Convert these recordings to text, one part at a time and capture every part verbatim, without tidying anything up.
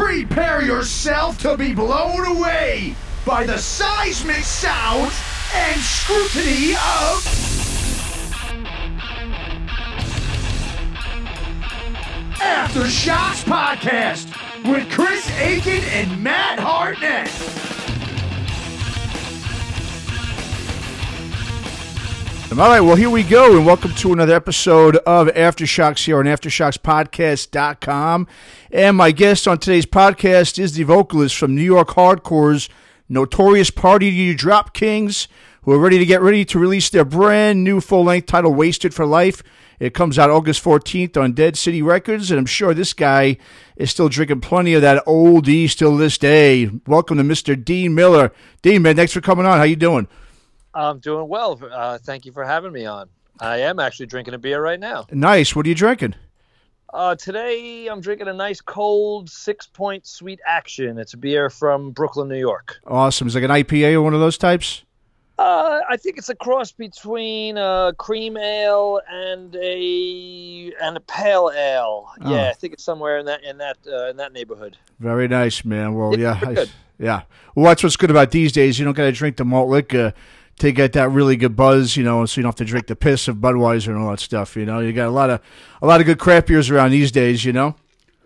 Prepare yourself to be blown away by the seismic sounds and scrutiny of... Aftershocks Podcast with Chris Aiken and Matt Hartnett. All right, well, here we go, and welcome to another episode of Aftershocks here on aftershocks podcast dot com. And my guest on today's podcast is the vocalist from New York Hardcore's notorious Party to You Drop Kings, who are ready to get ready to release their brand new full-length title, Wasted for Life. It comes out August fourteenth on Dead City Records, and I'm sure this guy is still drinking plenty of that oldie still this day. Welcome to Mister Dean Miller. Dean, man, thanks for coming on. How you doing? I'm doing well. Uh, thank you for having me on. I am actually drinking a beer right now. Nice. What are you drinking? Uh, today, I'm drinking a nice cold six-point sweet action. It's a beer from Brooklyn, New York. Awesome. Is it like an I P A or one of those types? Uh, I think it's a cross between a cream ale and a and a pale ale. Oh. Yeah, I think it's somewhere in that in that uh, in that neighborhood. Very nice, man. Well, it's yeah, I, yeah. Well, that's what's good about these days. You don't got to drink the malt liquor to get that really good buzz, you know, so you don't have to drink the piss of Budweiser and all that stuff, you know. You got a lot of a lot of good craft beers around these days, you know.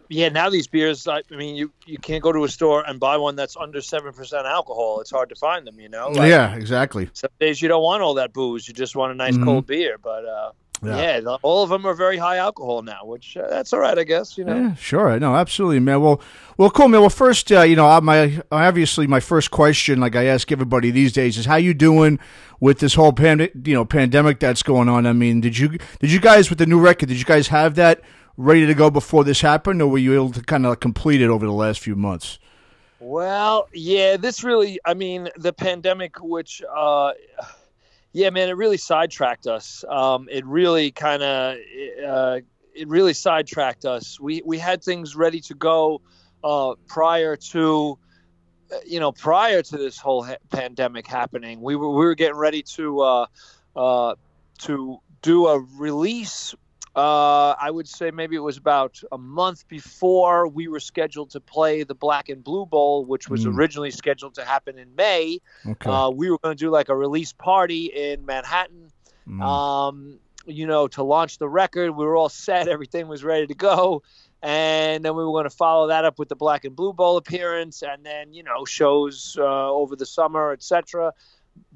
Yeah, now these beers, I mean, you, you can't go to a store and buy one that's under seven percent alcohol. It's hard to find them, you know. Like, yeah, exactly. Some days you don't want all that booze. You just want a nice mm-hmm. cold beer. But, uh, yeah. yeah, all of them are very high alcohol now, which uh, that's all right, I guess, you know. Yeah, sure. No, absolutely, man. Well, well, cool, man. Well, first, uh, you know, my obviously my first question, like I ask everybody these days, is how you doing with this whole pand- you know, pandemic that's going on? I mean, did you did you guys, with the new record, did you guys have that ready to go before this happened, or were you able to kind of complete it over the last few months? Well, yeah, this really, I mean, the pandemic, which, uh, yeah, man, it really sidetracked us. Um, it really kind of, uh, it really sidetracked us. We we had things ready to go uh, prior to, you know, prior to this whole ha- pandemic happening. We were we were getting ready to uh, uh, to do a release. Uh, I would say maybe it was about a month before we were scheduled to play the Black and Blue Bowl, which was mm. originally scheduled to happen in May. Okay. Uh, we were going to do like a release party in Manhattan, mm. um, you know, to launch the record. We were all set. Everything was ready to go. And then we were going to follow that up with the Black and Blue Bowl appearance and then, you know, shows uh, over the summer, et cetera.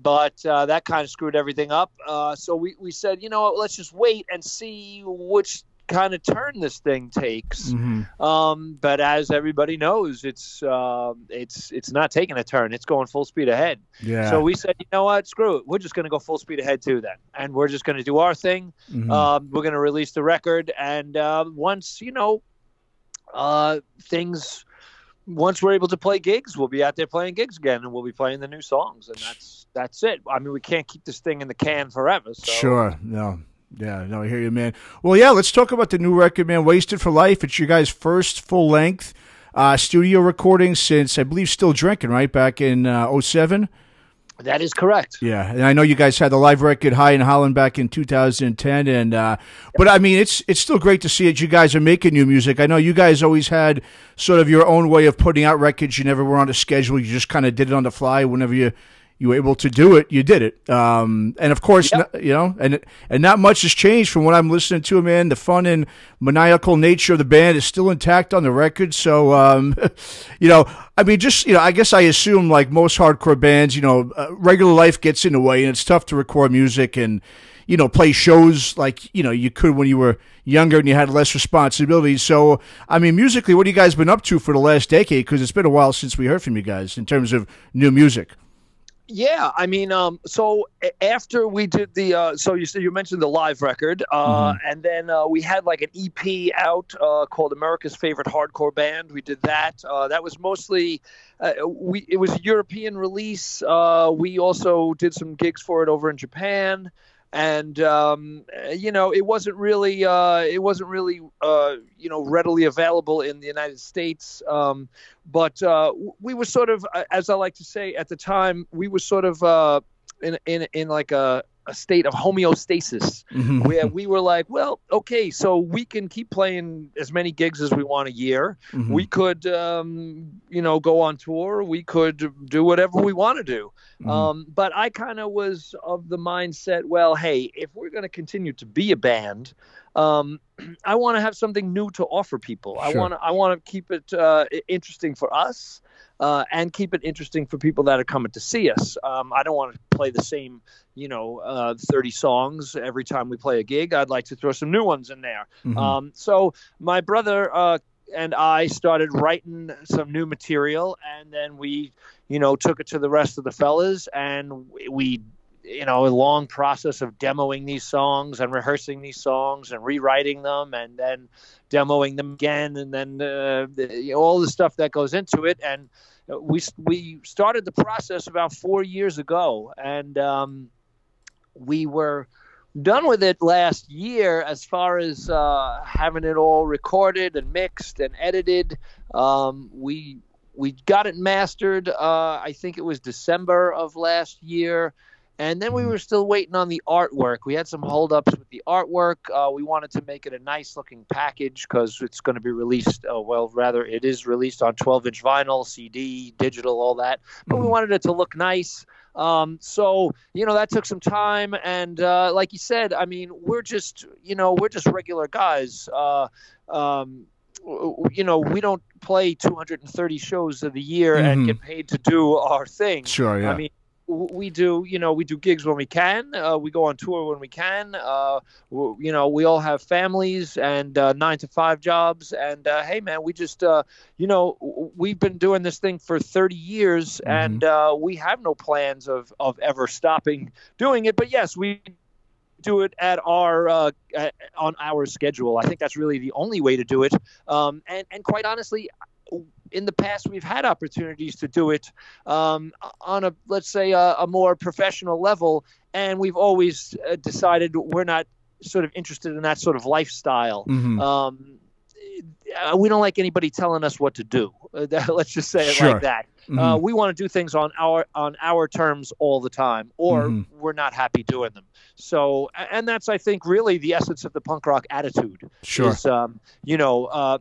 But uh, that kind of screwed everything up. Uh, so we, we said, you know what, let's just wait and see which kind of turn this thing takes. Mm-hmm. Um, but as everybody knows, it's uh, it's it's not taking a turn. It's going full speed ahead. Yeah. So we said, you know what, screw it. We're just going to go full speed ahead too then. And we're just going to do our thing. Mm-hmm. Um, we're going to release the record. And uh, once, you know, uh, things... Once we're able to play gigs, we'll be out there playing gigs again, and we'll be playing the new songs, and that's that's it. I mean, we can't keep this thing in the can forever. So. Sure, no, yeah, no, I hear you, man. Well, yeah, let's talk about the new record, man, Wasted for Life. It's your guys' first full-length uh, studio recording since, I believe, Still Drinking, right, back in uh, oh seven? That is correct. Yeah, and I know you guys had the live record High in Holland back in two thousand ten, and uh, but I mean, it's it's still great to see that you guys are making new music. I know you guys always had sort of your own way of putting out records. You never were on a schedule. You just kind of did it on the fly. Whenever you, you were able to do it, you did it. Um, and of course, yep. n- you know, and and not much has changed from what I'm listening to, man. The fun and maniacal nature of the band is still intact on the record. So, um, you know, I mean, just, you know, I guess I assume like most hardcore bands, you know, uh, regular life gets in the way and it's tough to record music and, you know, play shows like, you know, you could when you were younger and you had less responsibilities. So, I mean, musically, what have you guys been up to for the last decade? Because it's been a while since we heard from you guys in terms of new music. Yeah, I mean, um, so after we did the, uh, so you said you mentioned the live record, uh, mm-hmm. and then uh, we had like an E P out uh, called America's Favorite Hardcore Band. We did that. Uh, that was mostly, uh, we it was a European release. Uh, we also did some gigs for it over in Japan, and um, you know, it wasn't really, uh, it wasn't really, uh, you know, readily available in the United States. Um, But uh, we were sort of, as I like to say at the time, we were sort of uh, in in in like a a state of homeostasis mm-hmm. where we were like, well, okay, so we can keep playing as many gigs as we want a year. Mm-hmm. We could, um, you know, go on tour. We could do whatever we want to do. Mm-hmm. Um, but I kind of was of the mindset, well, hey, if we're going to continue to be a band, um, I want to have something new to offer people. Sure. I want to I want to keep it uh, interesting for us. Uh, and keep it interesting for people that are coming to see us. Um, I don't want to play the same, you know, uh, thirty songs every time we play a gig. I'd like to throw some new ones in there. Mm-hmm. Um, so my brother uh, and I started writing some new material, and then we, you know, took it to the rest of the fellas, and we, you know, a long process of demoing these songs and rehearsing these songs and rewriting them and then demoing them again, and then uh, the, you know, all the stuff that goes into it. And we we started the process about four years ago, and um, we were done with it last year as far as uh, having it all recorded and mixed and edited. Um, we we got it mastered. Uh, I think it was December of last year. And then we were still waiting on the artwork. We had some holdups with the artwork. Uh, we wanted to make it a nice-looking package because it's going to be released. Uh, well, rather, it is released on twelve-inch vinyl, C D, digital, all that. But we wanted it to look nice. Um, so, you know, that took some time. And uh, like you said, I mean, we're just, you know, we're just regular guys. Uh, um, you know, we don't play two hundred thirty shows of the year mm-hmm. and get paid to do our thing. Sure, yeah. I mean, we do, you know, we do gigs when we can. Uh, we go on tour when we can. Uh, we, you know, we all have families and uh, nine to five jobs. And uh, hey, man, we just, uh, you know, we've been doing this thing for thirty years, mm-hmm. and uh, we have no plans of of ever stopping doing it. But yes, we do it at our uh, at, on our schedule. I think that's really the only way to do it. Um, and and quite honestly, in the past, we've had opportunities to do it um, on a, let's say, a, a more professional level, and we've always uh, decided we're not sort of interested in that sort of lifestyle. Mm-hmm. Um, we don't like anybody telling us what to do. Uh, that, let's just say it sure. like that. Mm-hmm. Uh, we want to do things on our on our terms all the time, or mm-hmm. we're not happy doing them. So, and that's, I think, really the essence of the punk rock attitude. Sure, is, um, you know. Uh,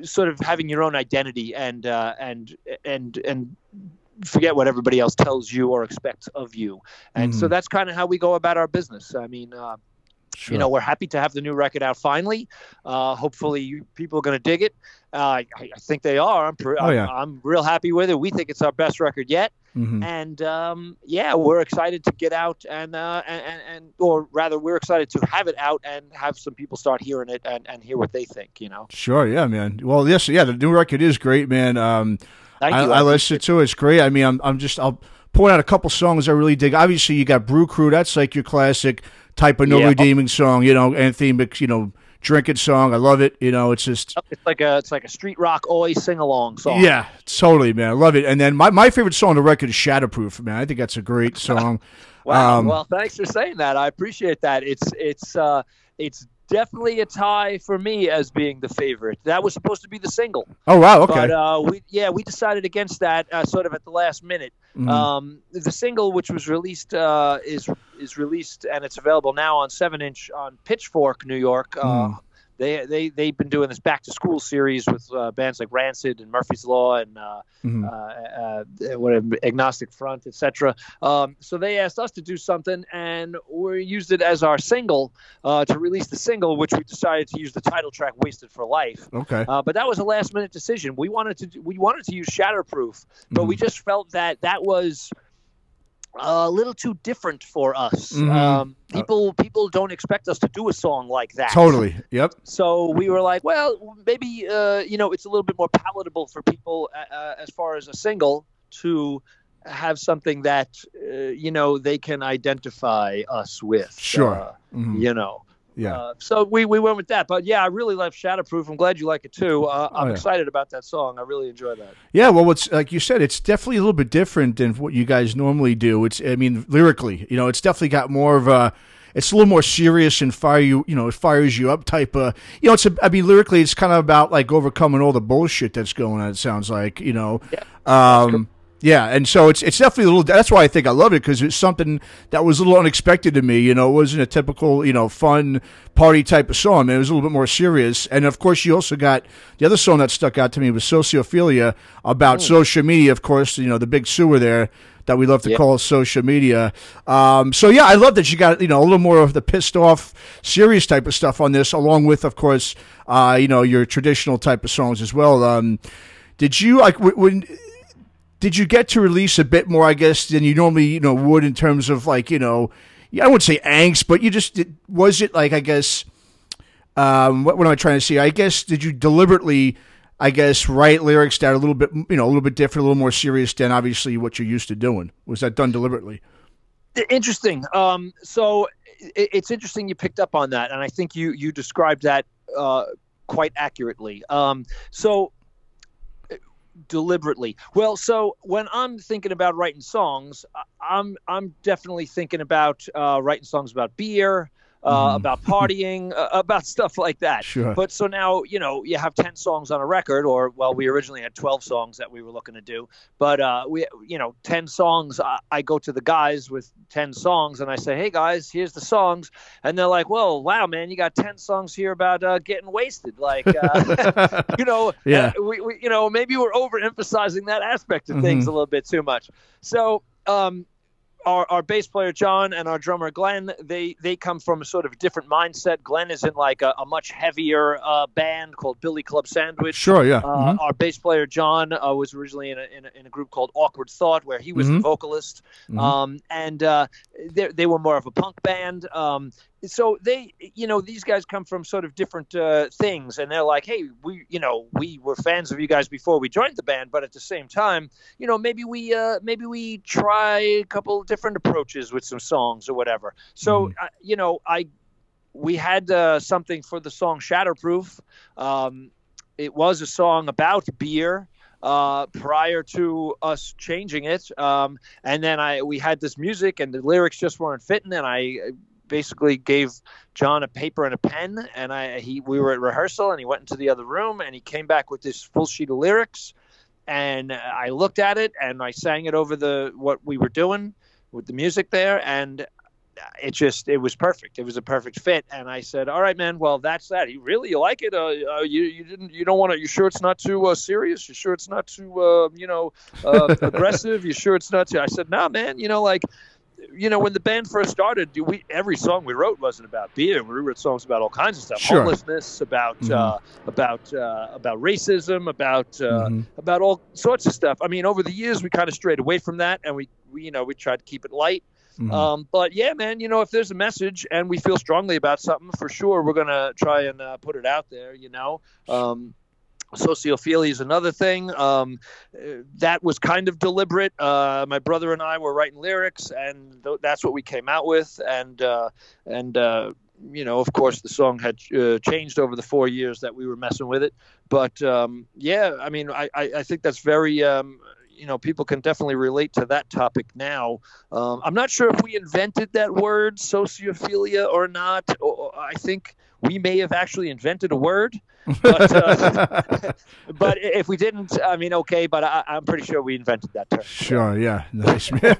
sort of having your own identity and uh, and and and forget what everybody else tells you or expects of you. And mm-hmm. so that's kind of how we go about our business. I mean, uh, sure. you know, we're happy to have the new record out finally. Uh, hopefully people are going to dig it. Uh, I, I think they are. I'm, pre- oh, yeah. I'm, I'm real happy with it. We think it's our best record yet. Mm-hmm. And um, yeah, we're excited to get out and, uh, and, and, and, or rather we're excited to have it out and have some people start hearing it and, and hear what they think, you know? Sure. Yeah, man. Well, yes. Yeah. The new record is great, man. Um, Thank I, you. I, I listened to it. It's great. I mean, I'm, I'm just, I'll point out a couple songs I really dig. Obviously you got Brew Crew. That's like your classic type of no yeah. redeeming song, you know, anthemic, you know, drinking song. I love it. You know, it's just it's like a it's like a street rock oi sing along song. Yeah, totally, man. I love it. And then my, my favorite song on the record is Shatterproof, man. I think that's a great song. Wow. Um, well, thanks for saying that. I appreciate that. It's it's uh it's definitely a tie for me as being the favorite. That was supposed to be the single. Oh wow, okay. But uh, we yeah we decided against that uh, sort of at the last minute. Mm-hmm. Um, the single, which was released, uh, is is released and it's available now on seven inch on Pitchfork, New York. Uh, mm. They they they've been doing this back to school series with uh, bands like Rancid and Murphy's Law and uh, mm-hmm. uh, uh, what Agnostic Front, et cetera. Um, so they asked us to do something, and we used it as our single uh, to release the single, which we decided to use the title track "Wasted for Life." Okay, uh, but that was a last minute decision. We wanted to do, we wanted to use Shatterproof, but mm-hmm. we just felt that that was a little too different for us. Mm-hmm. Um, people people don't expect us to do a song like that. Totally. Yep. So we were like, well, maybe uh, you know, it's a little bit more palatable for people uh, as far as a single to have something that uh, you know, they can identify us with. Sure. Uh, mm-hmm. You know. Yeah. Uh, so we, we went with that. But, yeah, I really love Shatterproof. I'm glad you like it, too. Uh, I'm oh, yeah. excited about that song. I really enjoy that. Yeah, well, it's, like you said, it's definitely a little bit different than what you guys normally do. It's, I mean, lyrically, you know, it's definitely got more of a – it's a little more serious and fire you, you know, it fires you up type of – you know, it's a, I mean, lyrically, it's kind of about, like, overcoming all the bullshit that's going on, it sounds like, you know. Yeah. Um, Yeah, and so it's it's definitely a little. That's why I think I love it, because it's something that was a little unexpected to me. You know, it wasn't a typical, you know, fun party type of song. I mean, it was a little bit more serious. And of course, you also got the other song that stuck out to me was Sociophilia, about oh. social media. Of course, you know, the big sewer there that we love to yeah. call social media. Um, so yeah, I love that you got, you know, a little more of the pissed off, serious type of stuff on this, along with, of course, uh, you know, your traditional type of songs as well. Um, did you like when? Did you get to release a bit more, I guess, than you normally, you know, would in terms of, like, you know, I wouldn't say angst, but you just, did, was it like, I guess, um, what, what am I trying to say? I guess, did you deliberately, I guess, write lyrics that are a little bit, you know, a little bit different, a little more serious than obviously what you're used to doing? Was that done deliberately? Interesting. Um, so it, it's interesting you picked up on that. And I think you, you described that uh, quite accurately. Um, so deliberately. Well, so when I'm thinking about writing songs, I'm I'm definitely thinking about uh, writing songs about beer, uh, mm. about partying, uh, about stuff like that. Sure. But so now, you know, you have ten songs on a record, or, well, we originally had twelve songs that we were looking to do. But, uh, we, you know, ten songs, I, I go to the guys with ten songs and I say, hey, guys, here's the songs. And they're like, well, wow, man, you got ten songs here about uh, getting wasted. Like, uh, you know, yeah. we, we, you know, maybe we're overemphasizing that aspect of things mm-hmm. a little bit too much. So, um, Our, our bass player, John, and our drummer, Glenn, they, they come from a sort of different mindset. Glenn is in like a, a much heavier uh, band called Billy Club Sandwich. Sure, yeah. Uh, mm-hmm. Our bass player, John, uh, was originally in a, in, a, in a group called Awkward Thought, where he was mm-hmm. the vocalist. Mm-hmm. Um, and uh, they, they were more of a punk band. Um, so they, you know, these guys come from sort of different uh, things. And they're like, hey, we, you know, we were fans of you guys before we joined the band. But at the same time, you know, maybe we, uh, maybe we try a couple different approaches with some songs or whatever. So, mm. uh, you know, I, we had uh, something for the song Shatterproof. Um, it was a song about beer uh, prior to us changing it. Um, and then I, we had this music and the lyrics just weren't fitting. And I basically gave John a paper and a pen, and I, he, we were at rehearsal and he went into the other room and he came back with this full sheet of lyrics. And I looked at it and I sang it over the, what we were doing with the music there, and it just, it was perfect. It was a perfect fit. And I said, all right, man, well, that's that. You really, you like it? Uh, uh, you, you didn't, you don't want to, you sure it's not too uh, serious? You sure it's not too, uh, you know, uh, aggressive? You sure it's not too, I said, no, nah, man, you know, like, you know, when the band first started, we every song we wrote wasn't about beer. We wrote songs about all kinds of stuff, sure. homelessness, about mm-hmm. uh, about uh, about racism, about uh, mm-hmm. about all sorts of stuff. I mean, over the years, we kind of strayed away from that, and we, we you know we tried to keep it light. Mm-hmm. Um, but yeah, man, you know, if there's a message and we feel strongly about something, for sure, we're gonna try and uh, put it out there. You know. Um, Sociophilia is another thing um, that was kind of deliberate. Uh, my brother and I were writing lyrics, and th- that's what we came out with. And uh, and uh, you know, of course, the song had uh, changed over the four years that we were messing with it. But um, yeah, I mean, I, I, I think that's very. Um, you know, people can definitely relate to that topic now. Um, I'm not sure if we invented that word sociophilia or not. Or, I think we may have actually invented a word, but, uh, but if we didn't, I mean, okay, but I, I'm pretty sure we invented that term. Sure. Yeah. Nice. Man.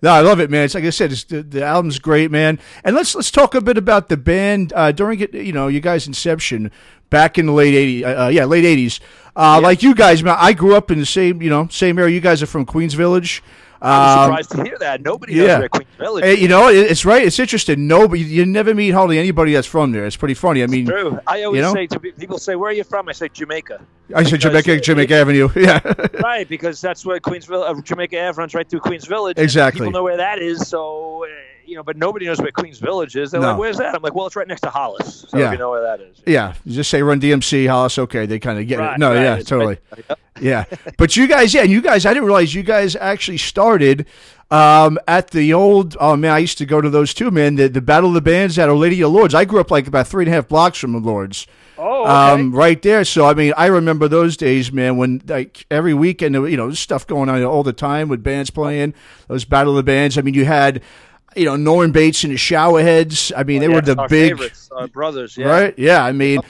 No, I love it, man. It's like I said, it's, the, the album's great, man. And let's, let's talk a bit about the band uh, during it. You know, you guys' inception back in the late eighties, uh, yeah, late eighties. Uh, yeah. Like you guys, man, I grew up in the same, you know, same area. You guys are from Queens Village. Um, I was surprised to hear that. Nobody knows yeah. where Queens Village is. You know, it's right. It's interesting. Nobody, you never meet hardly anybody that's from there. It's pretty funny. I mean, it's true. I always you know? say to people, say, where are you from? I say, Jamaica. I said Jamaica, Jamaica Avenue. Yeah, right, because that's where Queens Village, uh, Jamaica Avenue runs right through Queens Village. Exactly. People know where that is, so uh, you know, but nobody knows where Queens Village is. They're no. like, "Where's that?" I'm like, "Well, it's right next to Hollis." So yeah. if you know where that is. Yeah, yeah. You just say Run D M C, Hollis. Okay, they kind of get right, it. No, right. yeah, it's totally. Right. Yep. Yeah, but you guys, yeah, and you guys, I didn't realize you guys actually started. Um, at the old, oh man, I used to go to those too, man. The, the Battle of the Bands at Our Lady of Lourdes. I grew up like about three and a half blocks from Lourdes. Oh, okay. um, right there. So I mean, I remember those days, man. When like every weekend, you know, stuff going on all the time with bands playing. Those Battle of the Bands. I mean, you had, you know, Norman Bates and the Showerheads. I mean, oh, they yeah, were the big our brothers, yeah. right? Yeah, I mean.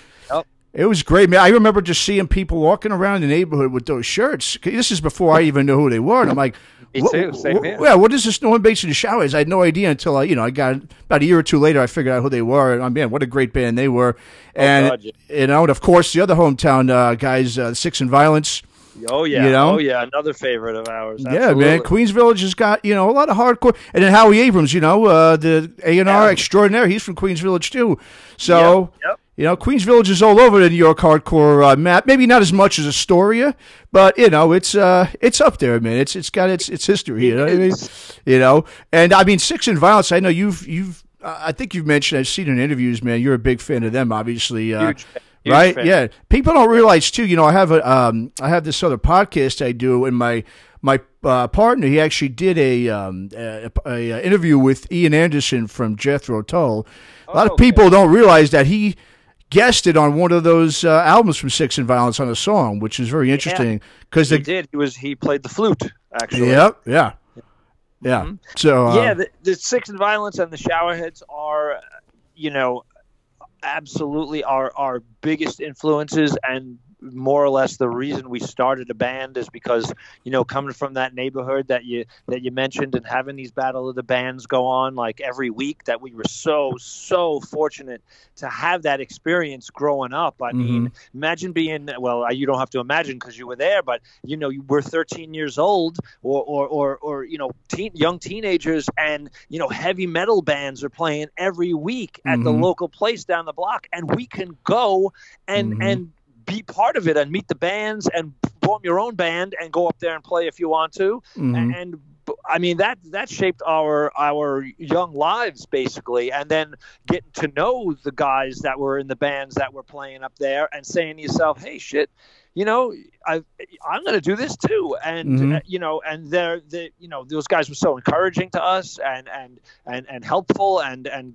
It was great, man. I remember just seeing people walking around the neighborhood with those shirts. This is before I even knew who they were. And I'm like, Me too, same here. Yeah, what is this Norman Bates and the Showerheads? I had no idea until I, you know, I got about a year or two later, I figured out who they were. And I man, what a great band they were. And, oh, God, yeah. you know, and of course, the other hometown uh, guys, uh, Six and Violence. Oh, yeah. You know? Oh, yeah. Another favorite of ours. Absolutely. Yeah, man. Queens Village has got, you know, a lot of hardcore. And then Howie Abrams, you know, uh, the A and R yeah. extraordinaire. He's from Queens Village, too. So, yep. yep. You know, Queens Village is all over the New York hardcore uh, map. Maybe not as much as Astoria, but you know, it's uh, it's up there, man. It's it's got its its history. You know, what I mean? You know, and I mean, Six and Violence. I know you've you've. Uh, I think you've mentioned. I've seen in interviews, man. You're a big fan of them, obviously. Uh, Huge. Huge right? Fan. Yeah. People don't realize too. You know, I have a um, I have this other podcast I do, and my my uh, partner, he actually did a, um, a, a, a interview with Ian Anderson from Jethro Tull. A lot oh, of people okay. don't realize that he. guested on one of those uh, albums from Six and Violence on a song, which is very interesting because yeah, he did. He was he played the flute actually. Yep. Yeah. Yeah. Mm-hmm. So uh, yeah, the, the Six and Violence and the Showerheads are, you know, absolutely our our biggest influences, and more or less the reason we started a band is because, you know, coming from that neighborhood that you that you mentioned and having these Battle of the Bands go on like every week, that we were so so fortunate to have that experience growing up. I mm-hmm. mean, imagine being, well, you don't have to imagine because you were there, but you know, you were thirteen years old or or or, or you know, teen, young teenagers, and you know, heavy metal bands are playing every week at mm-hmm. the local place down the block, and we can go and mm-hmm. and be part of it and meet the bands and form your own band and go up there and play if you want to. Mm-hmm. And, and I mean, that, that shaped our, our young lives basically. And then getting to know the guys that were in the bands that were playing up there and saying to yourself, hey shit, you know, I, I'm going to do this too. And, mm-hmm. uh, you know, and they're, they, you know, those guys were so encouraging to us and, and, and, and helpful. And, and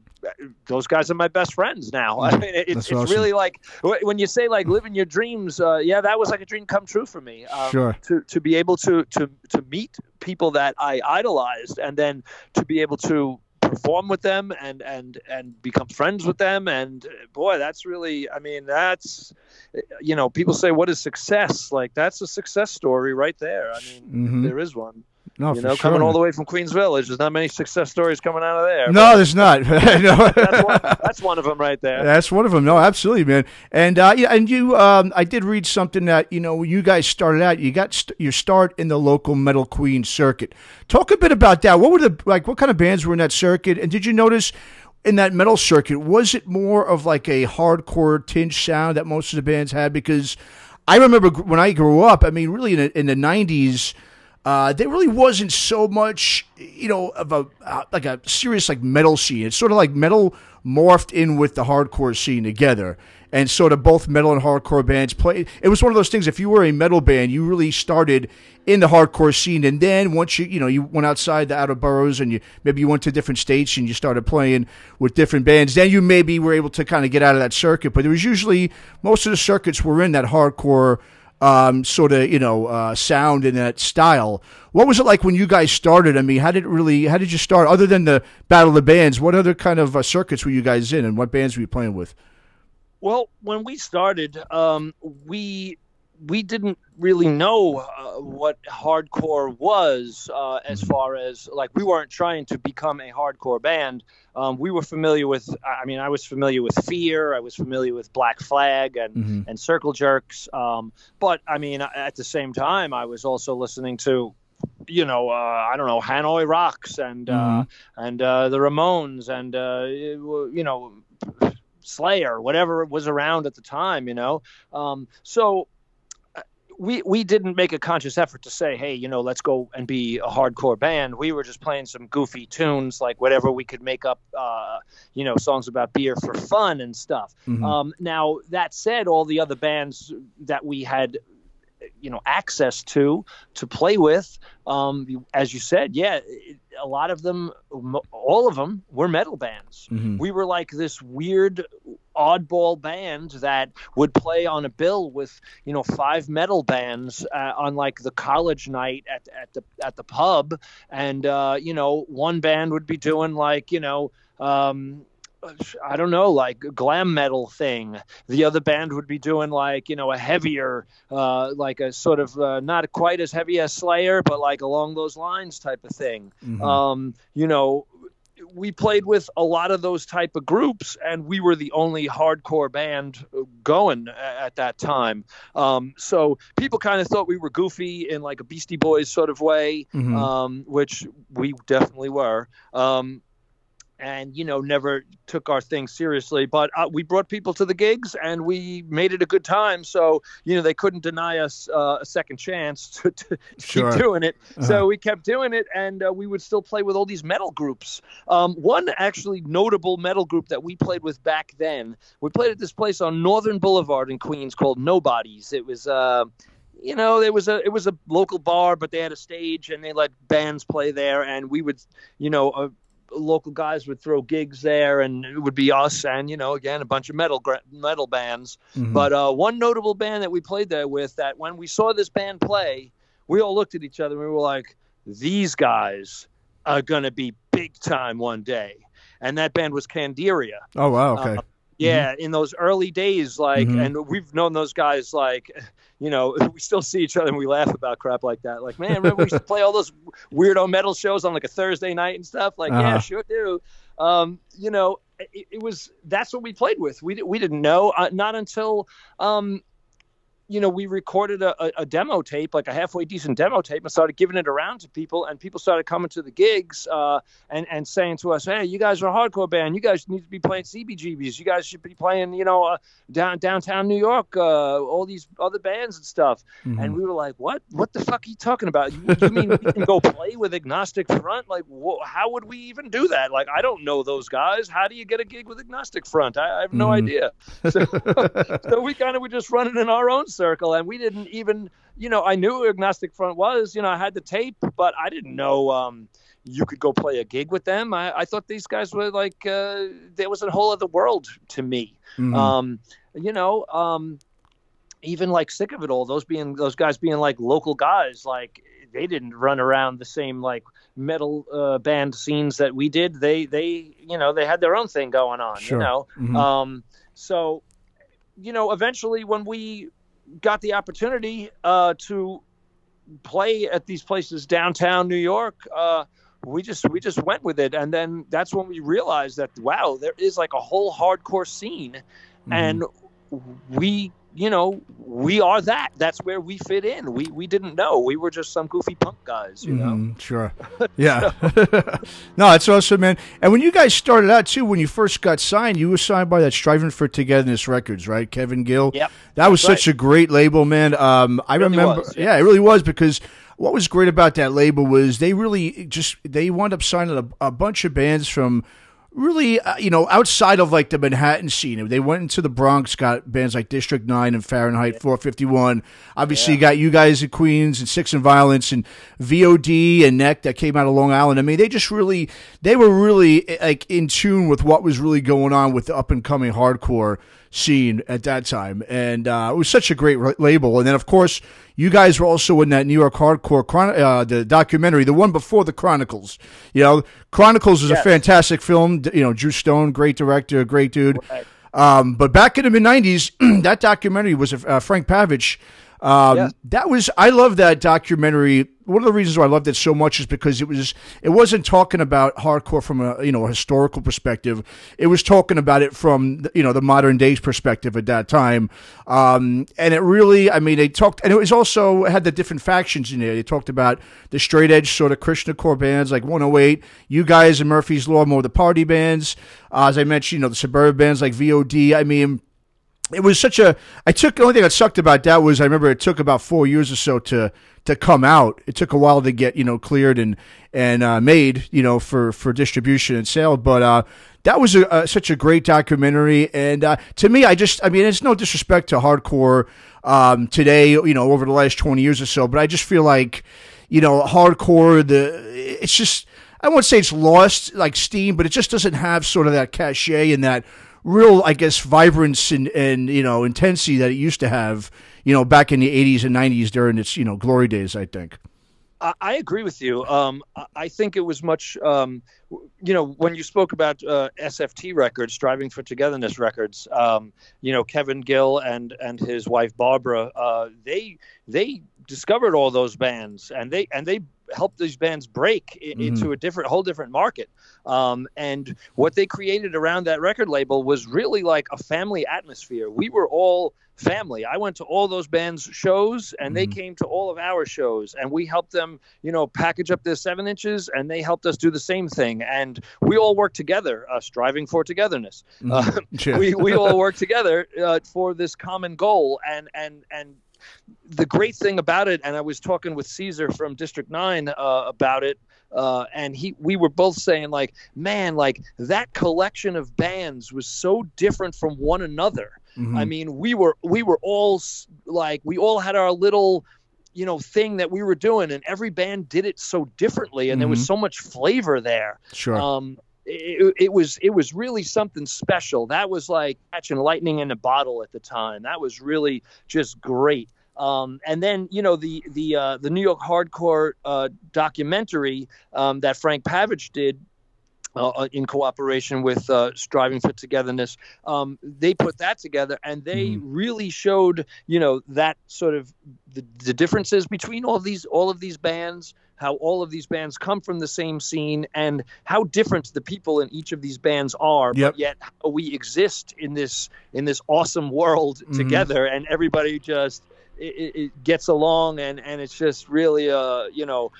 those guys are my best friends now. I mean, it, it's, awesome. It's really like when you say like living your dreams, uh, yeah, that was like a dream come true for me. Um, sure. To, to be able to, to, to meet people that I idolized and then to be able to perform with them and, and, and become friends with them. And boy, that's really, I mean, that's, you know, people say, what is success? Like, that's a success story right there. I mean, mm-hmm. there is one. No, you know, sure. Coming all the way from Queens Village, there's not many success stories coming out of there. No, there's not. No. That's, one, that's one of them right there. That's one of them. No, absolutely, man. And uh, yeah, and you, um, I did read something that, you know, when you guys started out, you got st- your start in the local metal Queen circuit. Talk a bit about that. What were the like? What kind of bands were in that circuit? And did you notice in that metal circuit, was it more of like a hardcore tinge sound that most of the bands had? Because I remember when I grew up, I mean, really in the, in the nineties. Uh, there really wasn't so much, you know, of a uh, like a serious like metal scene. It's sort of like metal morphed in with the hardcore scene together, and sort of both metal and hardcore bands played. It was one of those things. If you were a metal band, you really started in the hardcore scene, and then once you you know you went outside the outer boroughs, and you maybe you went to different states and you started playing with different bands. Then you maybe were able to kind of get out of that circuit. But there was usually most of the circuits were in that hardcore. Um, sort of, you know, uh, sound in that style. What was it like when you guys started? I mean, how did it really, how did you start? Other than the Battle of the Bands, what other kind of uh, circuits were you guys in, and what bands were you playing with? Well, when we started, um, we we didn't really know uh, what hardcore was uh, as far as, like, we weren't trying to become a hardcore band. Um, we were familiar with, I mean, I was familiar with Fear. I was familiar with Black Flag and, mm-hmm. and Circle Jerks. Um, but, I mean, at the same time, I was also listening to, you know, uh, I don't know, Hanoi Rocks and, mm-hmm. uh, and uh, the Ramones and, uh, you know, Slayer, whatever was around at the time, you know. Um, so... We we didn't make a conscious effort to say, hey, you know, let's go and be a hardcore band. We were just playing some goofy tunes, like whatever we could make up, uh, you know, songs about beer for fun and stuff. Mm-hmm. Um, now, that said, all the other bands that we had, you know, access to, to play with, um, as you said, yeah, a lot of them, all of them were metal bands. Mm-hmm. We were like this weird... oddball band that would play on a bill with, you know, five metal bands uh, on like the college night at at the at the pub, and uh, you know, one band would be doing like, you know, um, I don't know, like glam metal thing. The other band would be doing like, you know, a heavier, uh, like a sort of uh, not quite as heavy as Slayer, but like along those lines type of thing. Mm-hmm. Um, you know, we played with a lot of those type of groups, and we were the only hardcore band going at that time. Um, so people kind of thought we were goofy in like a Beastie Boys sort of way, mm-hmm. um, which we definitely were. Um, and, you know, never took our thing seriously. But uh, we brought people to the gigs, and we made it a good time. So, you know, they couldn't deny us uh, a second chance to, to sure. keep doing it. Uh-huh. So we kept doing it, and uh, we would still play with all these metal groups. Um, one actually notable metal group that we played with back then, we played at this place on Northern Boulevard in Queens called Nobody's. It was... Uh, You know, there was a it was a local bar, but they had a stage, and they let bands play there. And we would, you know, uh, local guys would throw gigs there, and it would be us, and you know, again, a bunch of metal metal bands. Mm-hmm. But uh, one notable band that we played there with, that when we saw this band play, we all looked at each other and we were like, "These guys are gonna be big time one day." And that band was Candiria. Oh wow! Okay. Uh, Yeah, mm-hmm. in those early days, like, mm-hmm. and we've known those guys, like, you know, we still see each other and we laugh about crap like that. Like, man, remember we used to play all those weirdo metal shows on, like, a Thursday night and stuff? Like, uh-huh. yeah, sure do. Um, you know, it, it was, that's what we played with. We, we didn't know, uh, not until, um, you know, we recorded a, a, a demo tape, like a halfway decent demo tape, and started giving it around to people, and people started coming to the gigs uh, and, and saying to us, "Hey, you guys are a hardcore band. You guys need to be playing C B G B's. You guys should be playing, you know, uh, down, downtown New York, uh, all these other bands and stuff." Mm-hmm. And we were like, what? What the fuck are you talking about? You, you mean we can go play with Agnostic Front? Like, wh- how would we even do that? Like, I don't know those guys. How do you get a gig with Agnostic Front? I, I have no mm-hmm. idea. So, so we kind of were just running in our own circle, and we didn't even, you know, I knew who Agnostic Front was, you know, I had the tape, but I didn't know um you could go play a gig with them. I, I thought these guys were like uh there was a whole other world to me. Mm-hmm. um you know um even like Sick of It All, those being those guys being like local guys, like they didn't run around the same like metal uh, band scenes that we did. They they you know, they had their own thing going on. Sure. You know. Mm-hmm. um so you know, eventually when we got the opportunity uh, to play at these places downtown New York, Uh, we just we just went with it, and then that's when we realized that wow, there is like a whole hardcore scene, mm-hmm. and we, you know, we are that. That's where we fit in. We we didn't know. We were just some goofy punk guys, you know. Mm, sure. Yeah. No, it's awesome, man. And when you guys started out, too, when you first got signed, you were signed by that Striving for Togetherness Records, right? Kevin Gill. Yep. That was That's such right. a great label, man. Um, I really remember. Was, yeah. yeah, it really was, because what was great about that label was they really just, they wound up signing a, a bunch of bands from, really, uh, you know, outside of like the Manhattan scene. They went into the Bronx, got bands like District nine and Fahrenheit yeah. four fifty-one. Obviously, yeah. you got you guys in Queens and Six and Violence and V O D and Neck that came out of Long Island. I mean, they just really, they were really like in tune with what was really going on with the up and coming hardcore scene at that time. And uh, it was such a great re- label. And then, of course, you guys were also in that New York Hardcore, chron- uh, the documentary, the one before the Chronicles. You know, Chronicles is yes. a fantastic film. You know, Drew Stone, great director, great dude. Right. Um, but back in the mid nineties, that documentary was uh, Frank Pavich. Um, yeah. That was, I love that documentary. One of the reasons why I loved it so much is because it was, it wasn't talking about hardcore from a, you know, a historical perspective. It was talking about it from, you know, the modern day's perspective at that time. Um, and it really, I mean, they talked, and it was also had the different factions in there. They talked about the straight edge sort of Krishna core bands like one oh eight, you guys and Murphy's Law, more the party bands. Uh, as I mentioned, you know, the suburban bands like V O D. I mean, it was such a, I took, the only thing that sucked about that was I remember it took about four years or so to, to come out. It took a while to get, you know, cleared and, and, uh, made, you know, for, for distribution and sale. But, uh, that was a, a, such a great documentary. And, uh, to me, I just, I mean, it's no disrespect to hardcore, um, today, you know, over the last twenty years or so, but I just feel like, you know, hardcore, the, it's just, I won't say it's lost like steam, but it just doesn't have sort of that cachet and that real, I guess, vibrance and, and, you know, intensity that it used to have, you know, back in the eighties and nineties during its, you know, glory days, I think. I, I agree with you. Um, I think it was much um, you know, when you spoke about uh, S F T Records, Striving for Togetherness Records, um, you know, Kevin Gill and and his wife Barbara, uh, they they discovered all those bands, and they and they helped these bands break in, mm-hmm. into a different, whole different market. Um, and what they created around that record label was really like a family atmosphere. We were all family. I went to all those bands' shows, and mm-hmm. they came to all of our shows, and we helped them, you know, package up their seven inches, and they helped us do the same thing. And we all worked together, uh, striving for togetherness. Uh, yeah. we, we all worked together uh, for this common goal. And, and, and, the great thing about it, and I was talking with Caesar from District nine uh, about it, uh, and he, we were both saying, like, man, like, that collection of bands was so different from one another. Mm-hmm. I mean, we were, we were all, like, we all had our little, you know, thing that we were doing, and every band did it so differently, and mm-hmm. there was so much flavor there. Sure. Um, It, it was it was really something special. That was like catching lightning in a bottle at the time. That was really just great. Um, and then, you know, the the uh, the New York Hardcore uh, documentary um, that Frank Pavich did uh, in cooperation with uh, Striving for Togetherness, um, they put that together, and they mm. really showed, you know, that sort of the, the differences between all these all of these bands. How all of these bands come from the same scene, and how different the people in each of these bands are, yep. but yet how we exist in this in this awesome world mm-hmm. together, and everybody just it, it gets along, and, and it's just really uh you know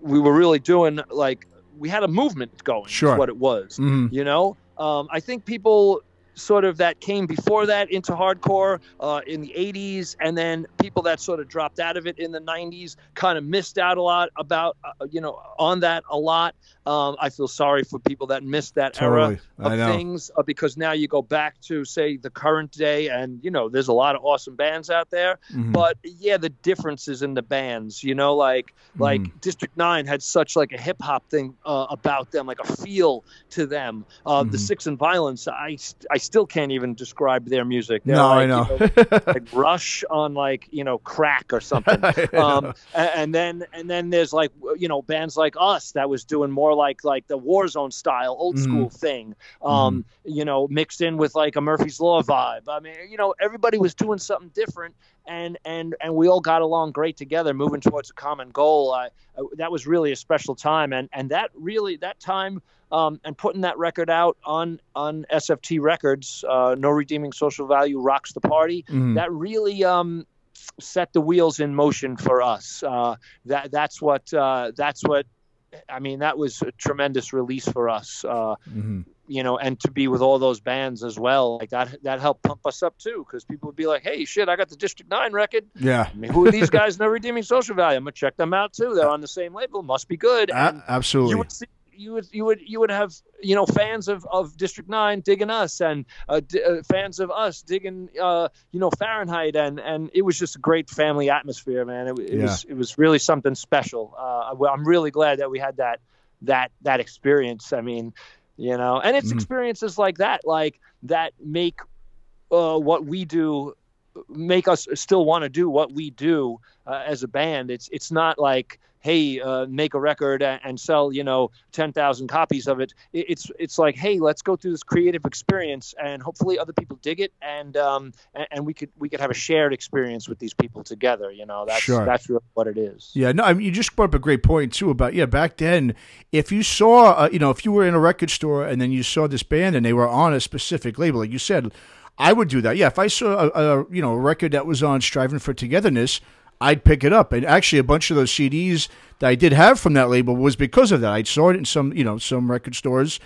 we were really doing like we had a movement going. Sure, is what it was. Mm-hmm. You know, um, I think people sort of that came before that into hardcore uh, in the eighties, and then people that sort of dropped out of it in the nineties kind of missed out a lot about, uh, you know, on that a lot. Um, I feel sorry for people that missed that totally. era of things uh, because now you go back to, say, the current day, and, you know, there's a lot of awesome bands out there. Mm-hmm. But, yeah, the differences in the bands, you know, like like mm-hmm. District nine had such like a hip-hop thing uh, about them, like a feel to them. Uh, mm-hmm. The Six and Violence, I, I still can't even describe their music. They're no, like, I know. You know, like Rush on like, you know, crack or something. Um, and, and then and then there's like, you know, bands like us that was doing more like like the Warzone style, old school mm. thing, um, mm. you know, mixed in with like a Murphy's Law vibe. I mean, you know, everybody was doing something different. And, and and we all got along great together, moving towards a common goal. I, I, that was really a special time. And, and that really, that time um, and putting that record out on, on S F T Records, uh, No Redeeming Social Value Rocks the Party, mm. that really um, set the wheels in motion for us. Uh, that That's what, uh, that's what, I mean, that was a tremendous release for us. Uh, mm-hmm. You know, and to be with all those bands as well, like that, that helped pump us up too, because people would be like, "Hey, shit, I got the District nine record. Yeah, I mean, who are these guys? No Redeeming Social Value. I'm gonna check them out too. They're on the same label. Must be good." And absolutely. You would see, you would, you would, you would have, you know, fans of, of District nine digging us, and uh, d- uh, fans of us digging, uh, you know, Fahrenheit, and and it was just a great family atmosphere, man. It, it yeah. was, it was really something special. Uh, I'm really glad that we had that, that, that experience. I mean. You know, and it's experiences like that, like that make uh, what we do, make us still want to do what we do uh, as a band. It's it's not like, hey, uh, make a record and sell, you know, ten thousand copies of it. It's it's like, hey, let's go through this creative experience, and hopefully other people dig it, and um and, and we could we could have a shared experience with these people together. You know, that's sure. that's really what it is. Yeah, no, I mean, you just brought up a great point too about yeah back then, if you saw uh, you know if you were in a record store and then you saw this band and they were on a specific label, like you said, I would do that. Yeah, if I saw a, a you know a record that was on Striving for Togetherness, I'd pick it up. And actually, a bunch of those C Ds that I did have from that label was because of that. I saw it in some, you know, some record stores,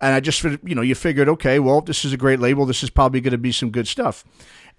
and I just, you know, you figured, okay, well, this is a great label. This is probably going to be some good stuff.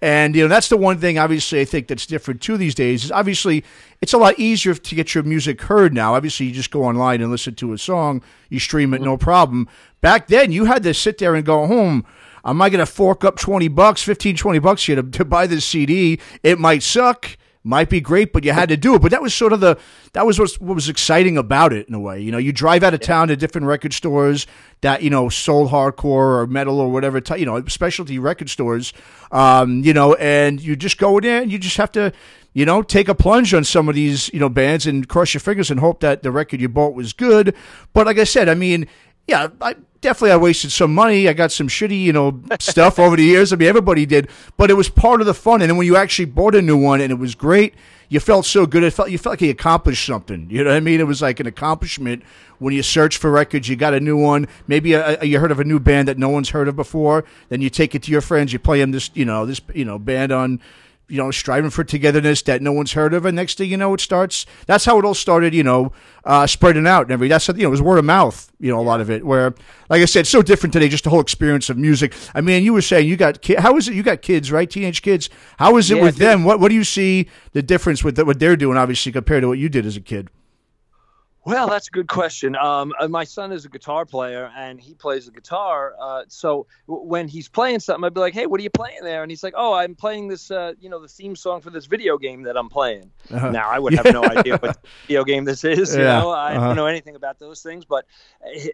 And, you know, that's the one thing, obviously, I think that's different too these days is obviously it's a lot easier to get your music heard now. Obviously, you just go online and listen to a song. You stream it, no problem. Back then, you had to sit there and go home. Am I going to fork up twenty bucks, fifteen, twenty bucks here to, to buy this C D? It might suck. Might be great, but you had to do it. But that was sort of the that was what was exciting about it in a way. You know, you drive out of town to different record stores that you know sold hardcore or metal or whatever. T- you know, specialty record stores. Um, you know, and you just go in there and you just have to, you know, take a plunge on some of these you know bands and cross your fingers and hope that the record you bought was good. But like I said, I mean, yeah, I definitely I wasted some money. I got some shitty, you know, stuff over the years. I mean, everybody did, but it was part of the fun. And then when you actually bought a new one and it was great, you felt so good. It felt you felt like you accomplished something. You know what I mean? It was like an accomplishment when you search for records. You got a new one. Maybe a, a, you heard of a new band that no one's heard of before. Then you take it to your friends. You play them this, you know, this, you know, band on. You know, Striving for Togetherness that no one's heard of, and next thing you know, it starts. That's how it all started. You know, uh, spreading out and every. That's you know, it was word of mouth. You know, a lot of it. Where, like I said, it's so different today. Just the whole experience of music. I mean, you were saying you got ki- how is it? You got kids, right? Teenage kids. How is it yeah, with dude. them? What What do you see the difference with the, what they're doing, obviously, compared to what you did as a kid? Well, that's a good question. Um, my son is a guitar player, and he plays the guitar. Uh, so w- when he's playing something, I'd be like, hey, what are you playing there? And he's like, oh, I'm playing this, uh, you know, the theme song for this video game that I'm playing. Uh-huh. Now, I would have no idea what video game this is. You yeah. know, I uh-huh. don't know anything about those things. But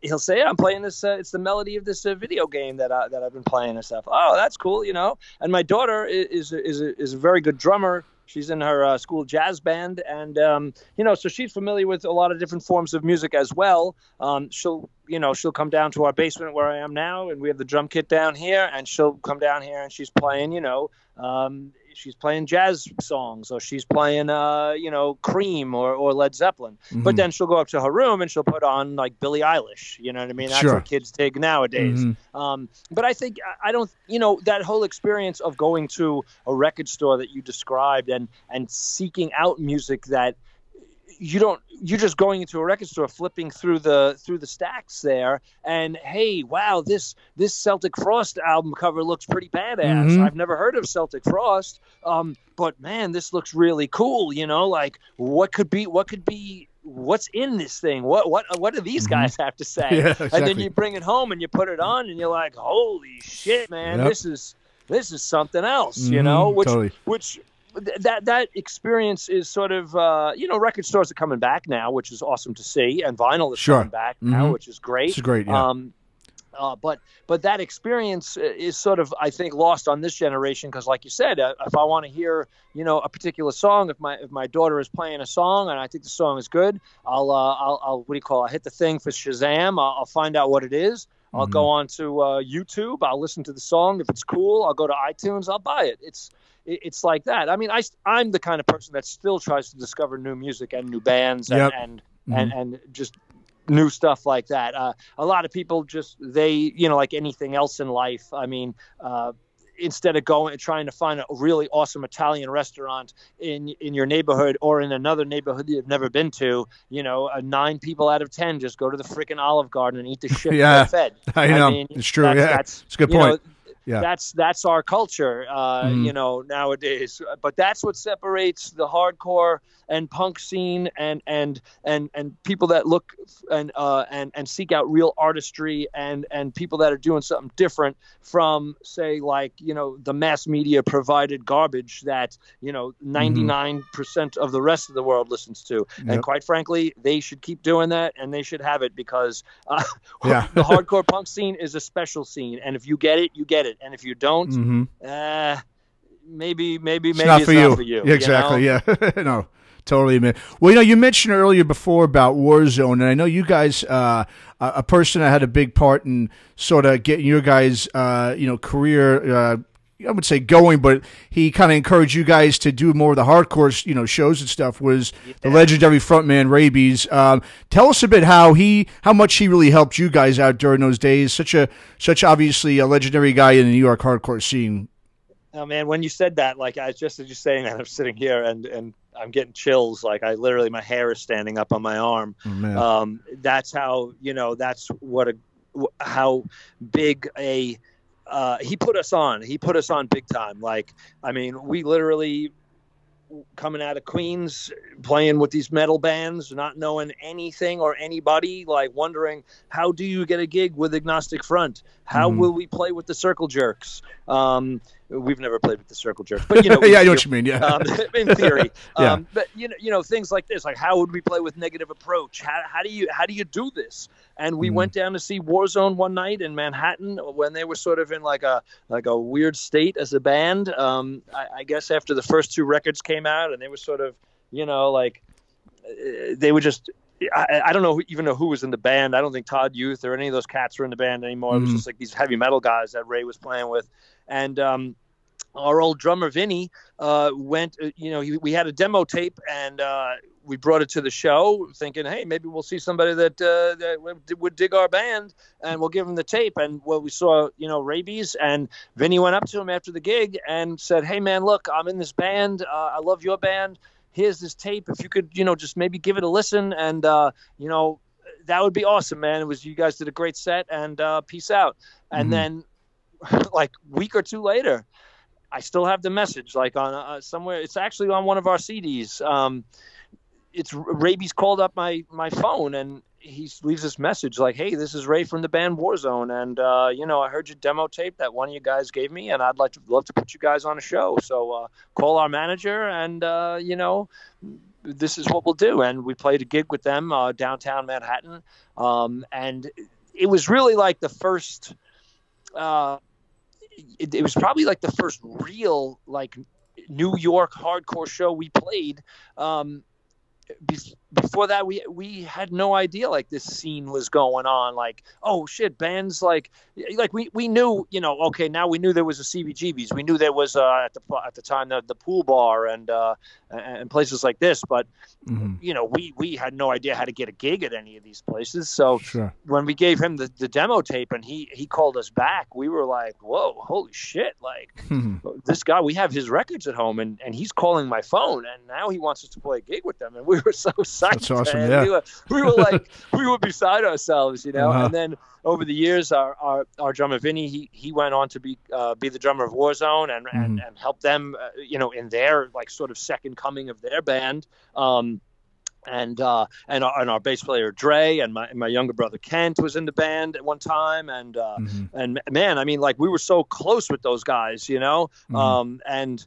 he'll say, yeah, I'm playing this. Uh, it's the melody of this uh, video game that, I, that I've been playing and stuff. Oh, that's cool, you know. And my daughter is, is, is, a, is a very good drummer. She's in her uh, school jazz band, and, um, you know, so she's familiar with a lot of different forms of music as well. Um, she'll, you know, she'll come down to our basement where I am now, and we have the drum kit down here, and she'll come down here, and she's playing, you know, um, she's playing jazz songs, or she's playing, uh, you know, Cream or, or Led Zeppelin. Mm-hmm. But then she'll go up to her room, and she'll put on, like, Billie Eilish, you know what I mean? That's sure. what kids dig nowadays. Mm-hmm. Um, but I think, I don't, you know, that whole experience of going to a record store that you described, and, and seeking out music that you don't, you're just going into a record store, flipping through the through the stacks there, and hey, wow, this this Celtic Frost album cover looks pretty badass. Mm-hmm. I've never heard of Celtic Frost, um, but man, this looks really cool. You know, like what could be, what could be, what's in this thing? What what what do these guys have to say? Yeah, exactly. And then you bring it home and you put it on, and you're like, holy shit, man, yep. this is this is something else. Mm-hmm, you know, which totally. which. That that experience is sort of, uh, you know, record stores are coming back now, which is awesome to see, and vinyl is sure. coming back mm-hmm. now, which is great. It's great, yeah. Um, uh, but but that experience is sort of, I think, lost on this generation because, like you said, uh, if I want to hear, you know, a particular song, if my if my daughter is playing a song and I think the song is good, I'll uh, I'll, I'll what do you call? I'll hit the thing for Shazam. I'll, I'll find out what it is. I'll mm-hmm. go on to uh, YouTube. I'll listen to the song. If it's cool, I'll go to iTunes. I'll buy it. It's It's like that. I mean, I, I'm the kind of person that still tries to discover new music and new bands and, yep. and, mm-hmm. and, and just new stuff like that. Uh, a lot of people just, they, you know, like anything else in life, I mean, uh, instead of going and trying to find a really awesome Italian restaurant in in your neighborhood or in another neighborhood you've never been to, you know, uh, nine people out of ten just go to the freaking Olive Garden and eat the shit yeah, they're fed. I know. I mean, it's true. That's, yeah. that's, it's a good point. Know, Yeah. That's that's our culture, uh, mm. you know, nowadays. But that's what separates the hardcore and punk scene and and and, and people that look and uh, and and seek out real artistry and and people that are doing something different from, say, like, you know, the mass media provided garbage that, you know, ninety-nine percent mm. of the rest of the world listens to. Yep. And quite frankly, they should keep doing that, and they should have it because uh, yeah. the hardcore punk scene is a special scene. And if you get it, you get it. And if you don't, mm-hmm. uh, maybe, maybe, maybe it's not, it's for, not you. for you. Yeah, exactly. You know? Yeah. No, totally. Admit. Well, you know, you mentioned earlier before about Warzone, and I know you guys, uh, a person that had a big part in sort of getting your guys, uh, you know, career, uh, I would say going, but he kind of encouraged you guys to do more of the hardcore, you know, shows and stuff. Was yeah. the legendary frontman Raybeez? Um, tell us a bit how he, how much he really helped you guys out during those days. Such a, such obviously a legendary guy in the New York hardcore scene. Oh man, when you said that, like I just as you saying that, I'm sitting here and and I'm getting chills. Like I literally, my hair is standing up on my arm. Oh, um, that's how you know. That's what a how big a Uh, he put us on. He put us on big time. Like, I mean, we literally coming out of Queens, playing with these metal bands, not knowing anything or anybody, like wondering, how do you get a gig with Agnostic Front? How mm-hmm. will we play with the Circle Jerks? Um, we've never played with the Circle Jerks, but you know, yeah, I know what you mean. Yeah, um, in theory, yeah. Um, but you know, you know, things like this, like how would we play with Negative Approach? How how do you how do you do this? And we mm. went down to see Warzone one night in Manhattan when they were sort of in like a like a weird state as a band. Um, I, I guess after the first two records came out, and they were sort of, you know, like uh, they were just I, I don't know even know who was in the band. I don't think Todd Youth or any of those cats were in the band anymore. Mm-hmm. It was just like these heavy metal guys that Ray was playing with. And um, our old drummer, Vinny, uh, went, you know, he, we had a demo tape and uh, we brought it to the show thinking, hey, maybe we'll see somebody that, uh, that would dig our band and we'll give them the tape. And well, we saw, you know, Raybeez, and Vinny went up to him after the gig and said, hey, man, look, I'm in this band. Uh, I love your band. Here's this tape. If you could, you know, just maybe give it a listen. And, uh, you know, that would be awesome, man. It was, you guys did a great set, and uh, peace out. And mm-hmm. then like week or two later, I still have the message like on uh, somewhere. It's actually on one of our C Ds. Um, it's Raybeez called up my, my phone, and he leaves this message like, hey, this is Ray from the band Warzone. And, uh, you know, I heard your demo tape that one of you guys gave me, and I'd like to love to put you guys on a show. So uh, call our manager, and, uh, you know, this is what we'll do. And we played a gig with them uh, downtown Manhattan. Um, and it was really like the first uh, – it, it was probably like the first real, like, New York hardcore show we played. Um Before that, we we had no idea like this scene was going on. Like, oh shit, bands like like we we knew, you know, okay, now we knew there was a C B G B's. We knew there was uh, at the at the time the, the Pool Bar and uh, and places like this. But mm-hmm. you know, we we had no idea how to get a gig at any of these places. So sure. when we gave him the, the demo tape and he he called us back, we were like, whoa, holy shit! Like mm-hmm. this guy, we have his records at home, and and he's calling my phone, and now he wants us to play a gig with them, and we. We were so psyched. That's awesome, man. Yeah. We, were, we were like, we were beside ourselves, you know. Uh-huh. And then over the years, our our, our drummer Vinny, he he went on to be uh, be the drummer of Warzone and mm. and, and help them, uh, you know, in their like sort of second coming of their band. Um, and uh, and our, and our bass player Dre and my and my younger brother Kent was in the band at one time. And uh, mm-hmm. and man, I mean, like we were so close with those guys, you know. Mm-hmm. Um, and